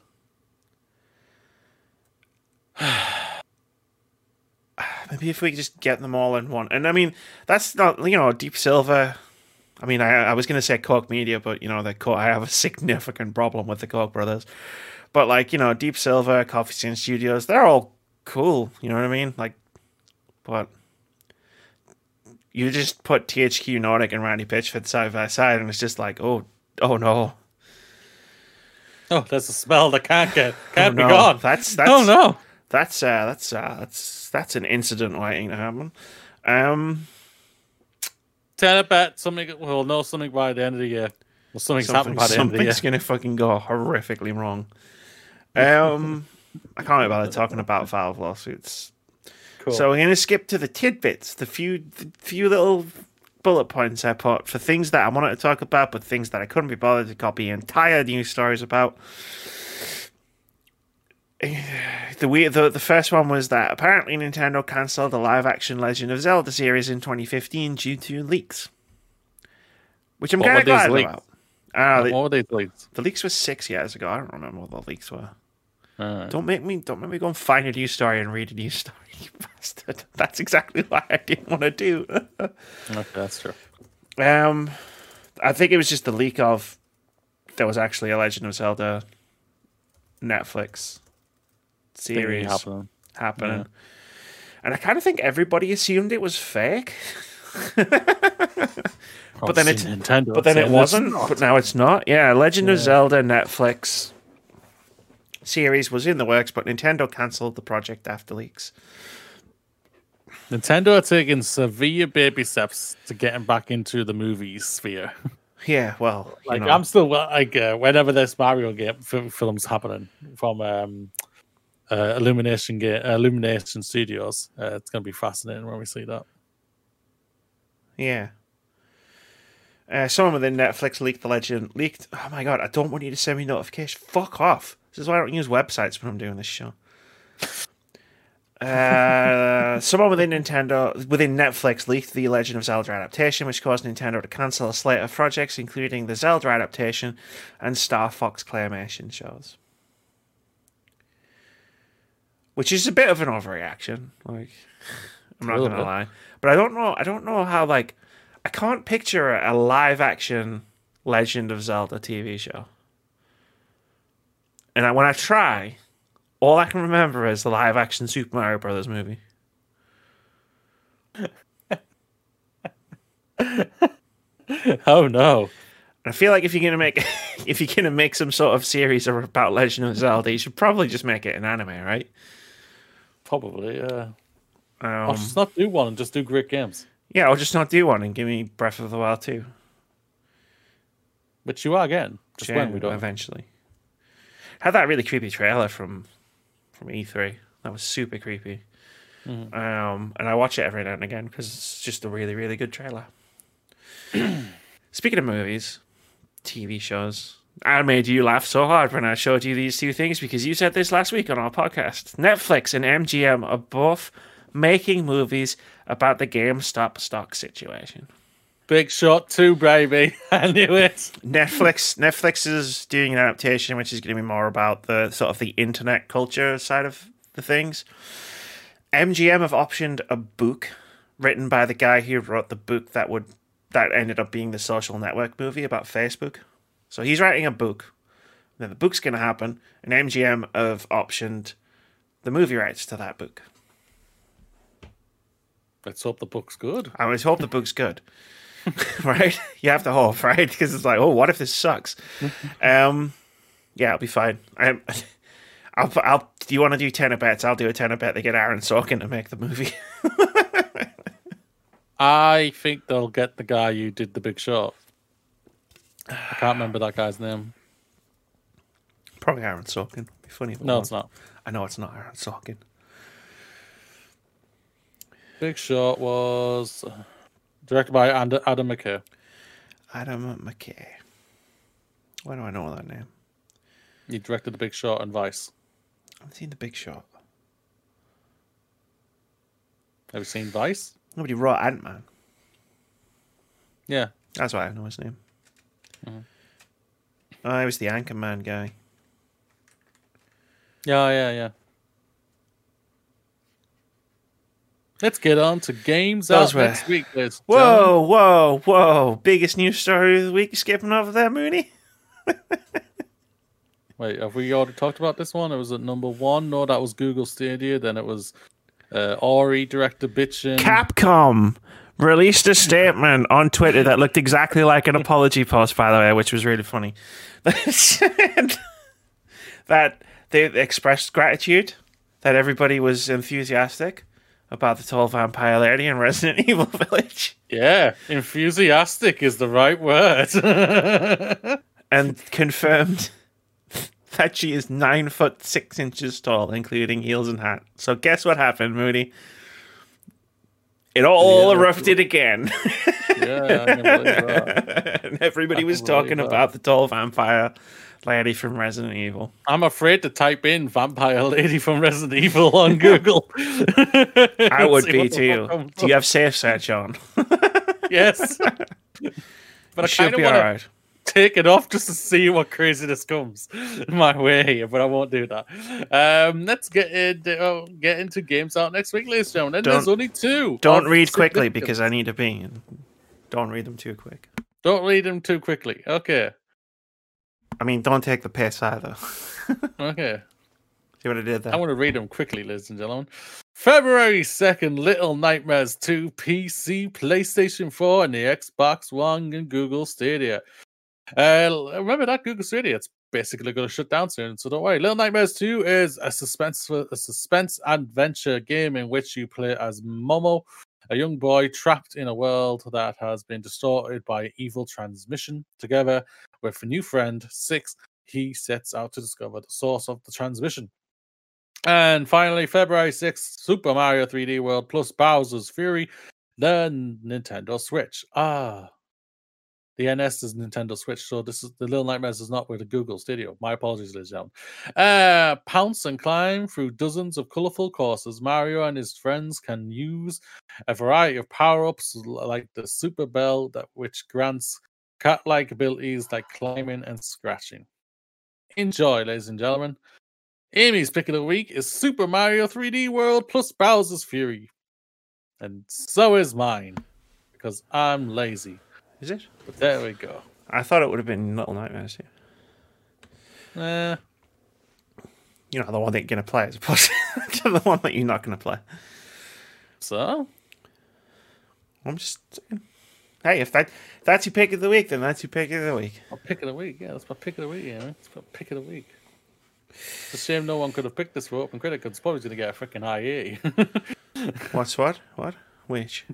Maybe if we could just get them all in one. And I mean, that's not, you know, Deep Silver. I mean, I was going to say Koch Media, but, you know, I have a significant problem with the Koch brothers. But, like, you know, Deep Silver, Coffee Scene Studios, they're all cool. You know what I mean? Like, but you just put THQ Nordic and Randy Pitchford side by side, and it's just like, oh no. Oh, there's a smell that can't be gone. That's oh no. That's an incident waiting to happen. Tell about something. We'll know something by the end of the year. Well, something's happening by the end of the year. Something's going to fucking go horrifically wrong. I can't bother talking about Valve lawsuits. Cool. So we're going to skip to the tidbits, the few little bullet points I put for things that I wanted to talk about, but things that I couldn't be bothered to copy entire news stories about. The first one was that apparently Nintendo cancelled the live-action Legend of Zelda series in 2015 due to leaks, which I'm kind of glad about. What were these leaks? The leaks were 6 years ago. I don't remember what the leaks were. Don't make me go and find a news story and read a news story, you bastard. That's exactly what I didn't want to do. Okay, that's true. I think it was just the leak of there was actually a Legend of Zelda Netflix series happening. Yeah. And I kind of think everybody assumed it was fake. but then it wasn't. But now it's not. Yeah, Legend of Zelda Netflix series was in the works, but Nintendo cancelled the project after leaks. Nintendo are taking severe baby steps to getting back into the movie sphere. Yeah, well, like, you know. I'm still like whenever this Mario game film's happening from Illumination Studios, it's going to be fascinating when we see that. Yeah. Someone within Netflix leaked. Oh my god! I don't want you to send me notifications. Fuck off! This is why I don't use websites when I'm doing this show. Someone within Netflix leaked the Legend of Zelda adaptation, which caused Nintendo to cancel a slate of projects, including the Zelda adaptation and Star Fox Claymation shows. Which is a bit of an overreaction. Like, I'm not gonna lie, but I don't know how. Like, I can't picture a live-action Legend of Zelda TV show. And when I try, all I can remember is the live-action Super Mario Brothers movie. Oh no! I feel like if you're gonna make some sort of series about Legend of Zelda, you should probably just make it an anime, right? Probably, yeah. I'll just not do one and just do great games. Yeah, I'll just not do one and give me Breath of the Wild 2. Which you are getting. Just when we don't. Eventually. Had that really creepy trailer from E3. That was super creepy. Mm-hmm. And I watch it every now and again because it's just a really, really good trailer. Speaking of movies, TV shows, I made you laugh so hard when I showed you these two things because you said this last week on our podcast. Netflix and MGM are both making movies about the GameStop stock situation. Big Shot 2, baby. I knew it. Netflix is doing an adaptation, which is going to be more about the sort of the internet culture side of the things. MGM have optioned a book written by the guy who wrote the book that ended up being the Social Network movie about Facebook. So he's writing a book. Then the book's going to happen, and MGM have optioned the movie rights to that book. Let's hope the book's good. I always hope the book's good. Right? You have to hope, right? Because it's like, oh, what if this sucks? Yeah, it'll be fine. I'll do you want to do tenor bets? I'll do a tenor bet. They get Aaron Sorkin to make the movie. I think they'll get the guy who did The Big Short. I can't remember that guy's name. Probably Aaron Sorkin. It'd be funny if it was. It's not. I know it's not Aaron Sorkin. Big Short was directed by Adam McKay. Adam McKay. Why do I know that name? He directed The Big Short and Vice. I haven't seen The Big Short. Have you seen Vice? Nobody wrote Ant-Man. Yeah. That's why I know his name. Oh, he was the Anchorman guy. Yeah. Let's get on to games out next week. Whoa. Biggest news story of the week. Skipping over there, Mooney. Wait, have we already talked about this one? It was at number one. No, that was Google Stadia. Then it was Ori, director bitchin'. Capcom released a statement on Twitter that looked exactly like an apology post, by the way, which was really funny. That they expressed gratitude, that everybody was enthusiastic about the tall vampire lady in Resident Evil Village. Yeah, enthusiastic is the right word. And confirmed that she is 9'6" tall, including heels and hat. So guess what happened, Moody? It all erupted again. Yeah, I can believe that. And everybody was talking about the tall vampire lady from Resident Evil. I'm afraid to type in vampire lady from Resident Evil on Google. I would be too. Do you have safe search on? Yes. But I should be all right. Take it off just to see what craziness comes my way here, but I won't do that. Let's get into games out next week, ladies and gentlemen. There's only two. Don't read quickly because I need to be. Don't read them too quick. Don't read them too quickly. Okay. I mean, don't take the piss either. Okay. See what I did there? I want to read them quickly, ladies and gentlemen. February 2nd, Little Nightmares 2, PC, PlayStation 4, and the Xbox One and Google Stadia. Remember that Google Stadia, it's basically going to shut down soon, so don't worry. Little Nightmares 2 is a suspense adventure game in which you play as Momo, a young boy trapped in a world that has been distorted by evil transmission. Together with a new friend, Six, he sets out to discover the source of the transmission. And finally, February 6th, Super Mario 3D World plus Bowser's Fury, the Nintendo Switch. The NS is Nintendo Switch, so this is the Little Nightmares is not with the Google Stadia. My apologies, ladies and gentlemen. Pounce and climb through dozens of colorful courses. Mario and his friends can use a variety of power-ups like the Super Bell, which grants cat-like abilities like climbing and scratching. Enjoy, ladies and gentlemen. Amy's pick of the week is Super Mario 3D World plus Bowser's Fury. And so is mine, because I'm lazy. Is it? But there we go. I thought it would have been Little Nightmares here. You know, the one that you're going to play as opposed to the one that you're not going to play. So? I'm just saying. Hey, if that's your pick of the week, then that's your pick of the week. My pick of the week, yeah. That's my pick of the week, yeah. That's my pick of the week. It's a shame no one could have picked this for OpenCritic because it's probably going to get a freaking high A. What's what? What? Which?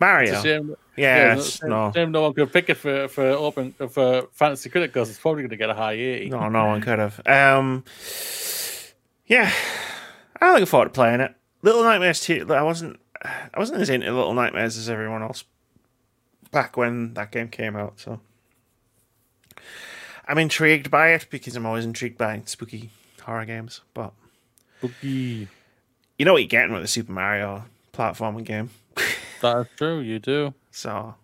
Mario. It's a shame no one could pick it for Fantasy Critic because it's probably going to get a high E. No, no one could have. Yeah, I'm looking forward to playing it. Little Nightmares 2. I wasn't as into Little Nightmares as everyone else back when that game came out. So I'm intrigued by it because I'm always intrigued by spooky horror games. But spooky. You know what you're getting with the Super Mario platforming game. That's true, you do. So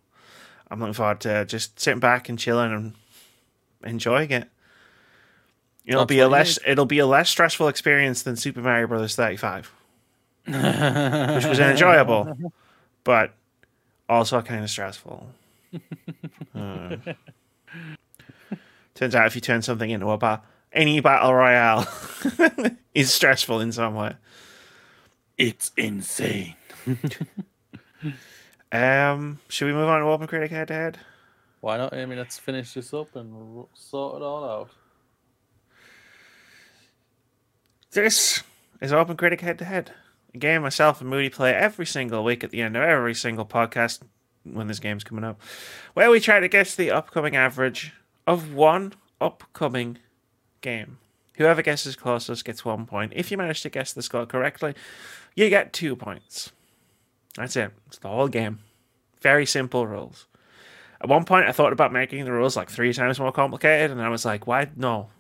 I'm looking forward to just sitting back and chilling and enjoying it. It'll be a less stressful experience than Super Mario Bros. 35, which was enjoyable, but also kind of stressful. Turns out if you turn something into a any battle royale is stressful in some way. It's insane. Should we move on to OpenCritic head to head? Why not? I mean, let's finish this up and sort it all out. This is OpenCritic head to head. A game myself and Moody play every single week at the end of every single podcast when this game's coming up, where we try to guess the upcoming average of one upcoming game. Whoever guesses closest gets 1 point. If you manage to guess the score correctly, you get 2 points. That's it. It's the whole game. Very simple rules. At one point, I thought about making the rules like 3 times more complicated, and I was like, why? No.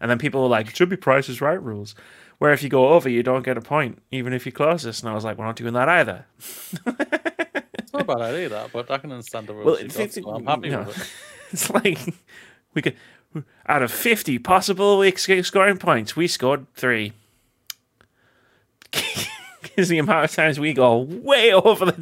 And then people were like, it should be Price is Right rules, where if you go over, you don't get a point, even if you close this. And I was like, we're not doing that either. It's not a bad idea, that, but I can understand the rules. Well, I'm happy with it. It's like, we could, out of 50 possible scoring points, we scored 3. Because the amount of times we go way over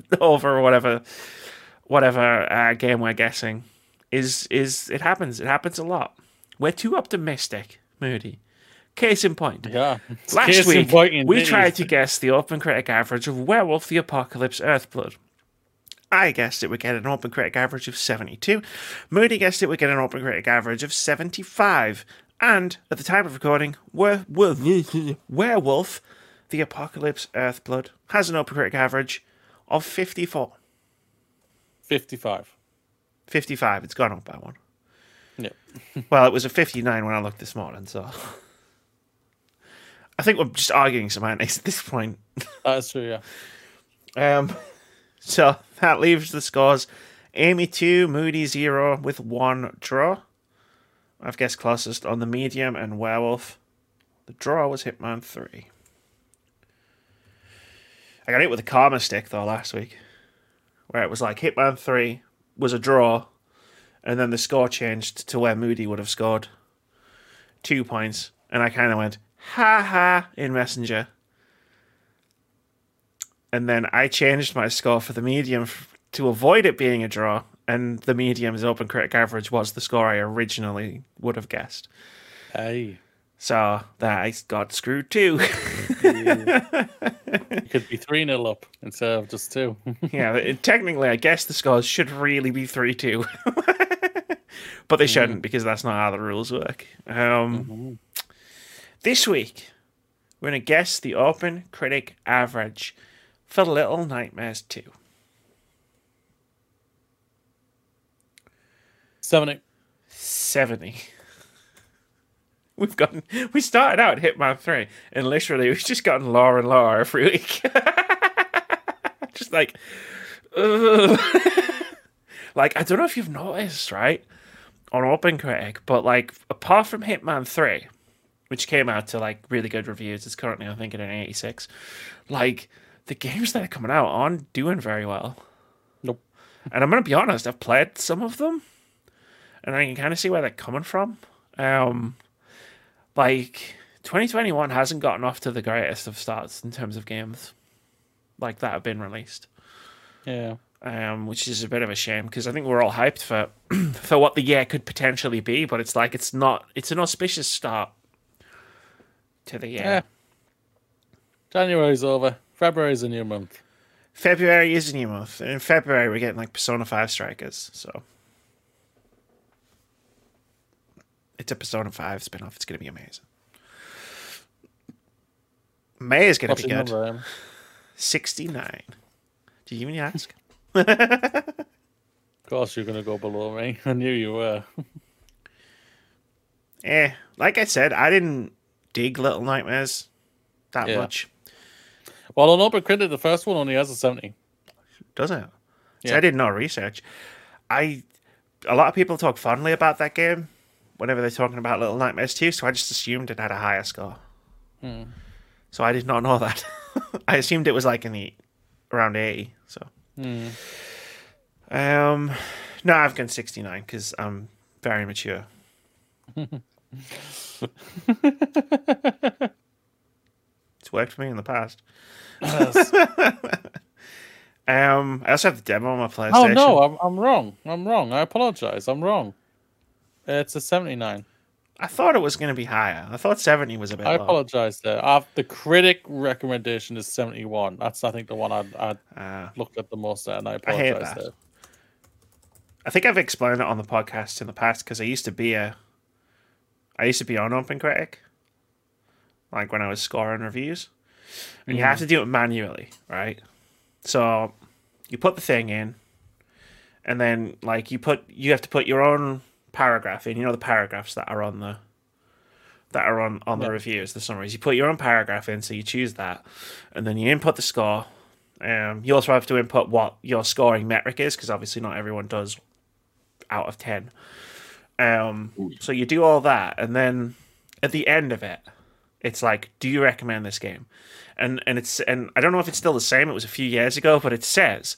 whatever game we're guessing is it happens. It happens a lot. We're too optimistic, Moody. Case in point. Yeah. Last week, we tried to guess the OpenCritic average of Werewolf the Apocalypse Earthblood. I guessed it would get an OpenCritic average of 72. Moody guessed it would get an OpenCritic average of 75. And at the time of recording, Werewolf the Apocalypse Earthblood has an OpenCritic average of 54. 55. 55. It's gone up by 1. Yeah. Well, it was a 59 when I looked this morning, so... I think we're just arguing semantics at this point. That's true, yeah. So that leaves the scores. Amy 2, Moody 0 with 1 draw. I've guessed closest on the medium and Werewolf. The draw was Hitman 3. I got hit with a karma stick, though, last week, where it was like Hitman 3 was a draw, and then the score changed to where Moody would have scored 2 points, and I kind of went... ha ha in Messenger, and then I changed my score for the medium to avoid it being a draw, and the medium's OpenCritic average was the score I originally would have guessed. Hey, so that I got screwed too. It could be 3-0 up instead of just 2. Yeah, technically, I guess the scores should really be 3-2, but they shouldn't, because that's not how the rules work. This week, we're going to guess the OpenCritic average for Little Nightmares 2. 70. We started out Hitman 3, and literally we've just gotten lower and lower every week. Just like, ugh. Like, I don't know if you've noticed, right, on OpenCritic, but like, apart from Hitman 3... which came out to like really good reviews. It's currently, I think, at an 86. Like, the games that are coming out aren't doing very well. Nope. And I'm gonna be honest, I've played some of them, and I can kind of see where they're coming from. Like 2021 hasn't gotten off to the greatest of starts in terms of games, like that have been released. Yeah. Which is a bit of a shame, because I think we're all hyped for what the year could potentially be, but it's like it's not. It's an auspicious start to the year. Yeah. January's over. February's a new month. February is a new month. And in February, we're getting like Persona 5 Strikers. So it's a Persona 5 spin-off. It's going to be amazing. May is going to be good. 69. Did you even ask? Of course you're going to go below me. I knew you were. Yeah. Like I said, I didn't dig Little Nightmares that much. Well, on OpenCritic, the first one only has a 70. Does it? Yeah. So I did no research. A lot of people talk fondly about that game whenever they're talking about Little Nightmares 2, so I just assumed it had a higher score. Hmm. So I did not know that. I assumed it was like around 80. So no, I've gone 69 because I'm very mature. It's worked for me in the past. I also have the demo on my PlayStation. Oh no, I'm wrong. I apologize. I'm wrong. It's a 79. I thought it was going to be higher. I thought 70 was a bit low. I apologize there. The critic recommendation is 71. That's, I think, the one I looked at the most at, and I apologize there. I think I've explained it on the podcast in the past because I used to be on OpenCritic, like when I was scoring reviews. And you have to do it manually, right? So you put the thing in, and then like you have to put your own paragraph in. You know the paragraphs that are on the reviews, the summaries. You put your own paragraph in, so you choose that, and then you input the score. You also have to input what your scoring metric is, because obviously not everyone does out of 10. So you do all that, and then at the end of it, it's like, do you recommend this game? And I don't know if it's still the same. It was a few years ago, but it says,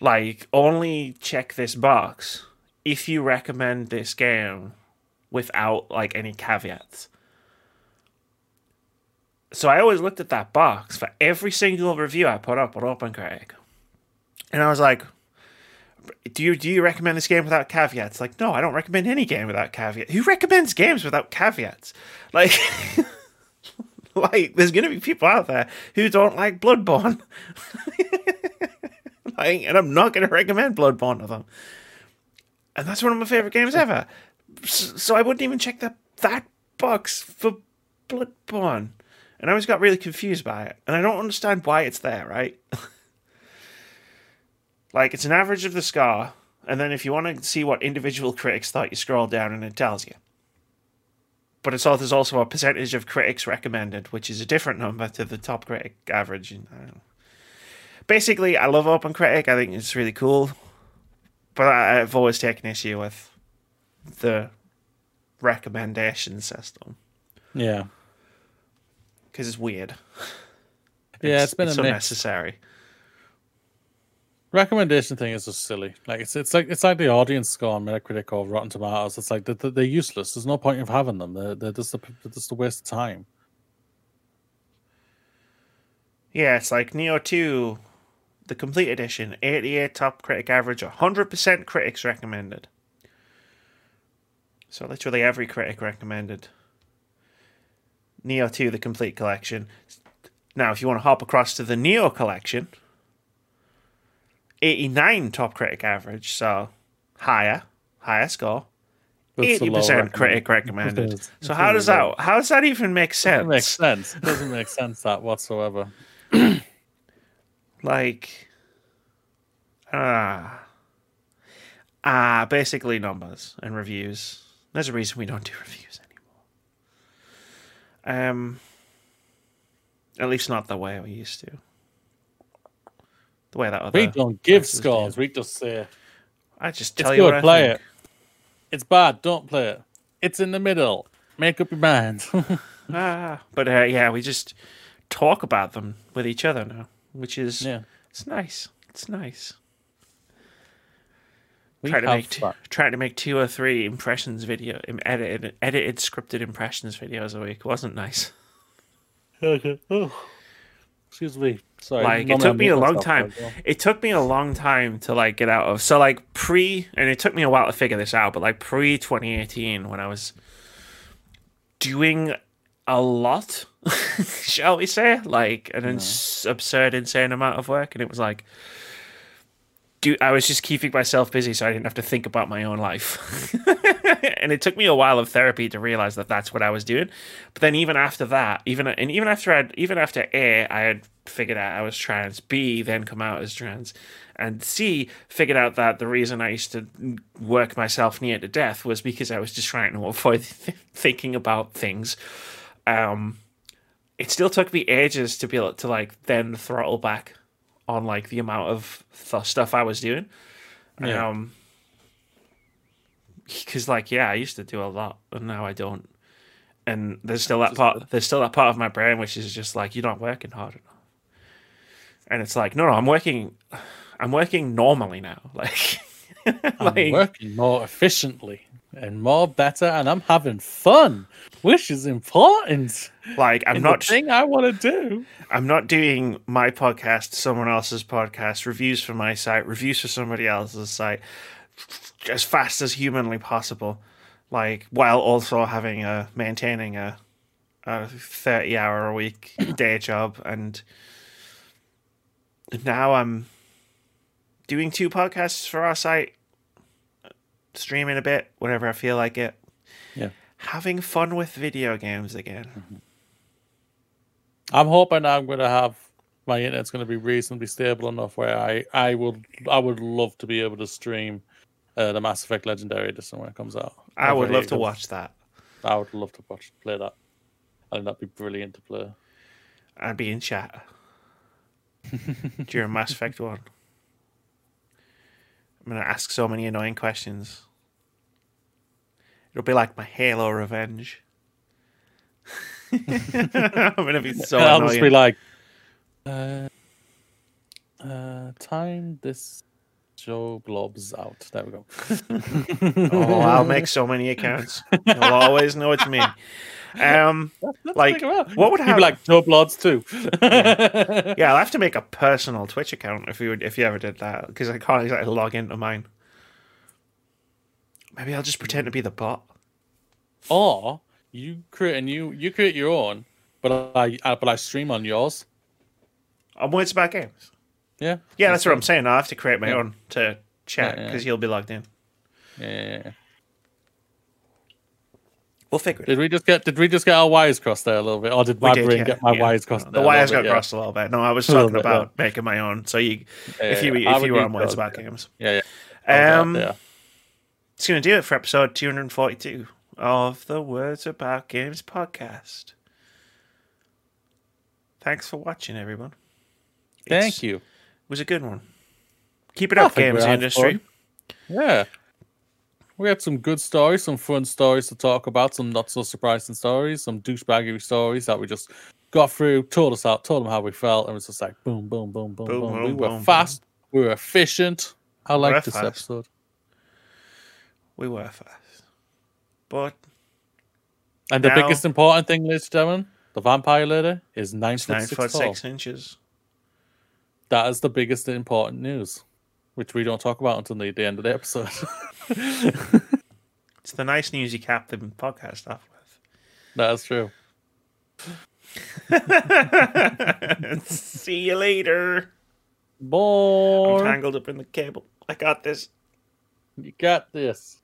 like, only check this box if you recommend this game without, like, any caveats. So I always looked at that box for every single review I put up on OpenCritic. And I was like, do you recommend this game without caveats? Like, no, I don't recommend any game without caveats. Who recommends games without caveats? Like, like there's going to be people out there who don't like Bloodborne. Like, and I'm not going to recommend Bloodborne to them. And that's one of my favorite games ever. So I wouldn't even check that box for Bloodborne. And I always got really confused by it. And I don't understand why it's there, right? Like, it's an average of the score. And then if you want to see what individual critics thought, you scroll down and it tells you. But it's all, there's also a percentage of critics recommended, which is a different number to the top critic average. I don't know. Basically, I love OpenCritic. I think it's really cool. But I've always taken issue with the recommendation system. Yeah. Because it's weird. Yeah, it's been a mix. It's unnecessary. Recommendation thing is just silly. Like it's like the audience score on Metacritic or Rotten Tomatoes. It's like they're useless. There's no point of having them. They're just a waste of time. Yeah, it's like Neo 2, the complete edition, 88 top critic average, 100% critics recommended. So literally every critic recommended Neo 2, the complete collection. Now, if you want to hop across to the Neo collection, 89 top critic average, so higher score. That's 80% critic recommended. So how does that even make sense? Doesn't make sense. It doesn't make sense that whatsoever. Like, basically numbers and reviews. There's a reason we don't do reviews anymore. At least not the way we used to. The way that other we don't give scores. We just say, I just tell you what I think. It's good, play it. It's bad, don't play it. It's in the middle. Make up your mind. But we just talk about them with each other now, which is It's nice. It's nice. Trying to make 2 or 3 impressions video, edited scripted impressions videos a week wasn't nice. Okay. Oh. Excuse me. Sorry. Like it took me a long time. It took me a long time to like get out of. So like it took me a while to figure this out. But like pre 2018, when I was doing a lot, shall we say, like an absurd, insane amount of work, and it was like. I was just keeping myself busy so I didn't have to think about my own life. And it took me a while of therapy to realize that that's what I was doing. But then even after that, even after A, I had figured out I was trans, B, then come out as trans, and C, figured out that the reason I used to work myself near to death was because I was just trying to avoid thinking about things. It still took me ages to be able to like then throttle back on like the amount of stuff I was doing. Yeah. Because I used to do a lot and now I don't. And there's still that part of my brain which is just like, you're not working hard enough. And it's like, no, I'm working normally now. Like, I'm working more efficiently and more better, and I'm having fun, which is important. Like, the thing I want to do. I'm not doing my podcast, someone else's podcast, reviews for my site, reviews for somebody else's site, as fast as humanly possible. like while also having a maintaining a 30-hour-a-week day job. And now I'm doing 2 podcasts for our site, streaming a bit whenever I feel like it. Yeah, having fun with video games again. Mm-hmm. I'm hoping I'm going to have my internet's going to be reasonably stable enough where I would love to be able to stream the Mass Effect Legendary Edition when it comes out. I would love to watch that. I would love to play that. I think that'd be brilliant to play. I'd be in chat during Mass Effect 1. I'm going to ask so many annoying questions. It'll be like my Halo revenge. I'm going to be so annoying. I'll just be like, time this show blobs out. There we go. Oh, I'll make so many accounts. You'll always know it's me. Like, what would happen? You'd be like, Joe Blobs too. Yeah, I'll have to make a personal Twitch account if you ever did that, because I can't exactly log into mine. Maybe I'll just pretend to be the bot. Or you create create your own, but I stream on yours. On Words About Games. Yeah. Yeah, that's what I'm saying. I have to create my own to chat because you'll be logged in. Yeah. We'll figure it. Did we just get our wires crossed there a little bit, or did my brain get my wires crossed? The wires got crossed a little bit. No, I was talking about making my own. So you, if you were on Words About Games, it's going to do it for episode 242 of the Words About Games podcast. Thanks for watching, everyone. Thank you. It was a good one. Keep it up, games industry. Yeah. We had some good stories, some fun stories to talk about, some not so surprising stories, some douchebaggery stories that we just got through, told them how we felt, and it was just like boom, boom, boom, boom, boom. We were fast. We were efficient. I liked this episode. We were fast. And the biggest important thing, ladies and gentlemen, the vampire lady is 9 foot 6 inches. That is the biggest important news, which we don't talk about until the end of the episode. It's the nice news you cap the podcast off with. That's true. See you later. Bye. I'm tangled up in the cable. I got this. You got this.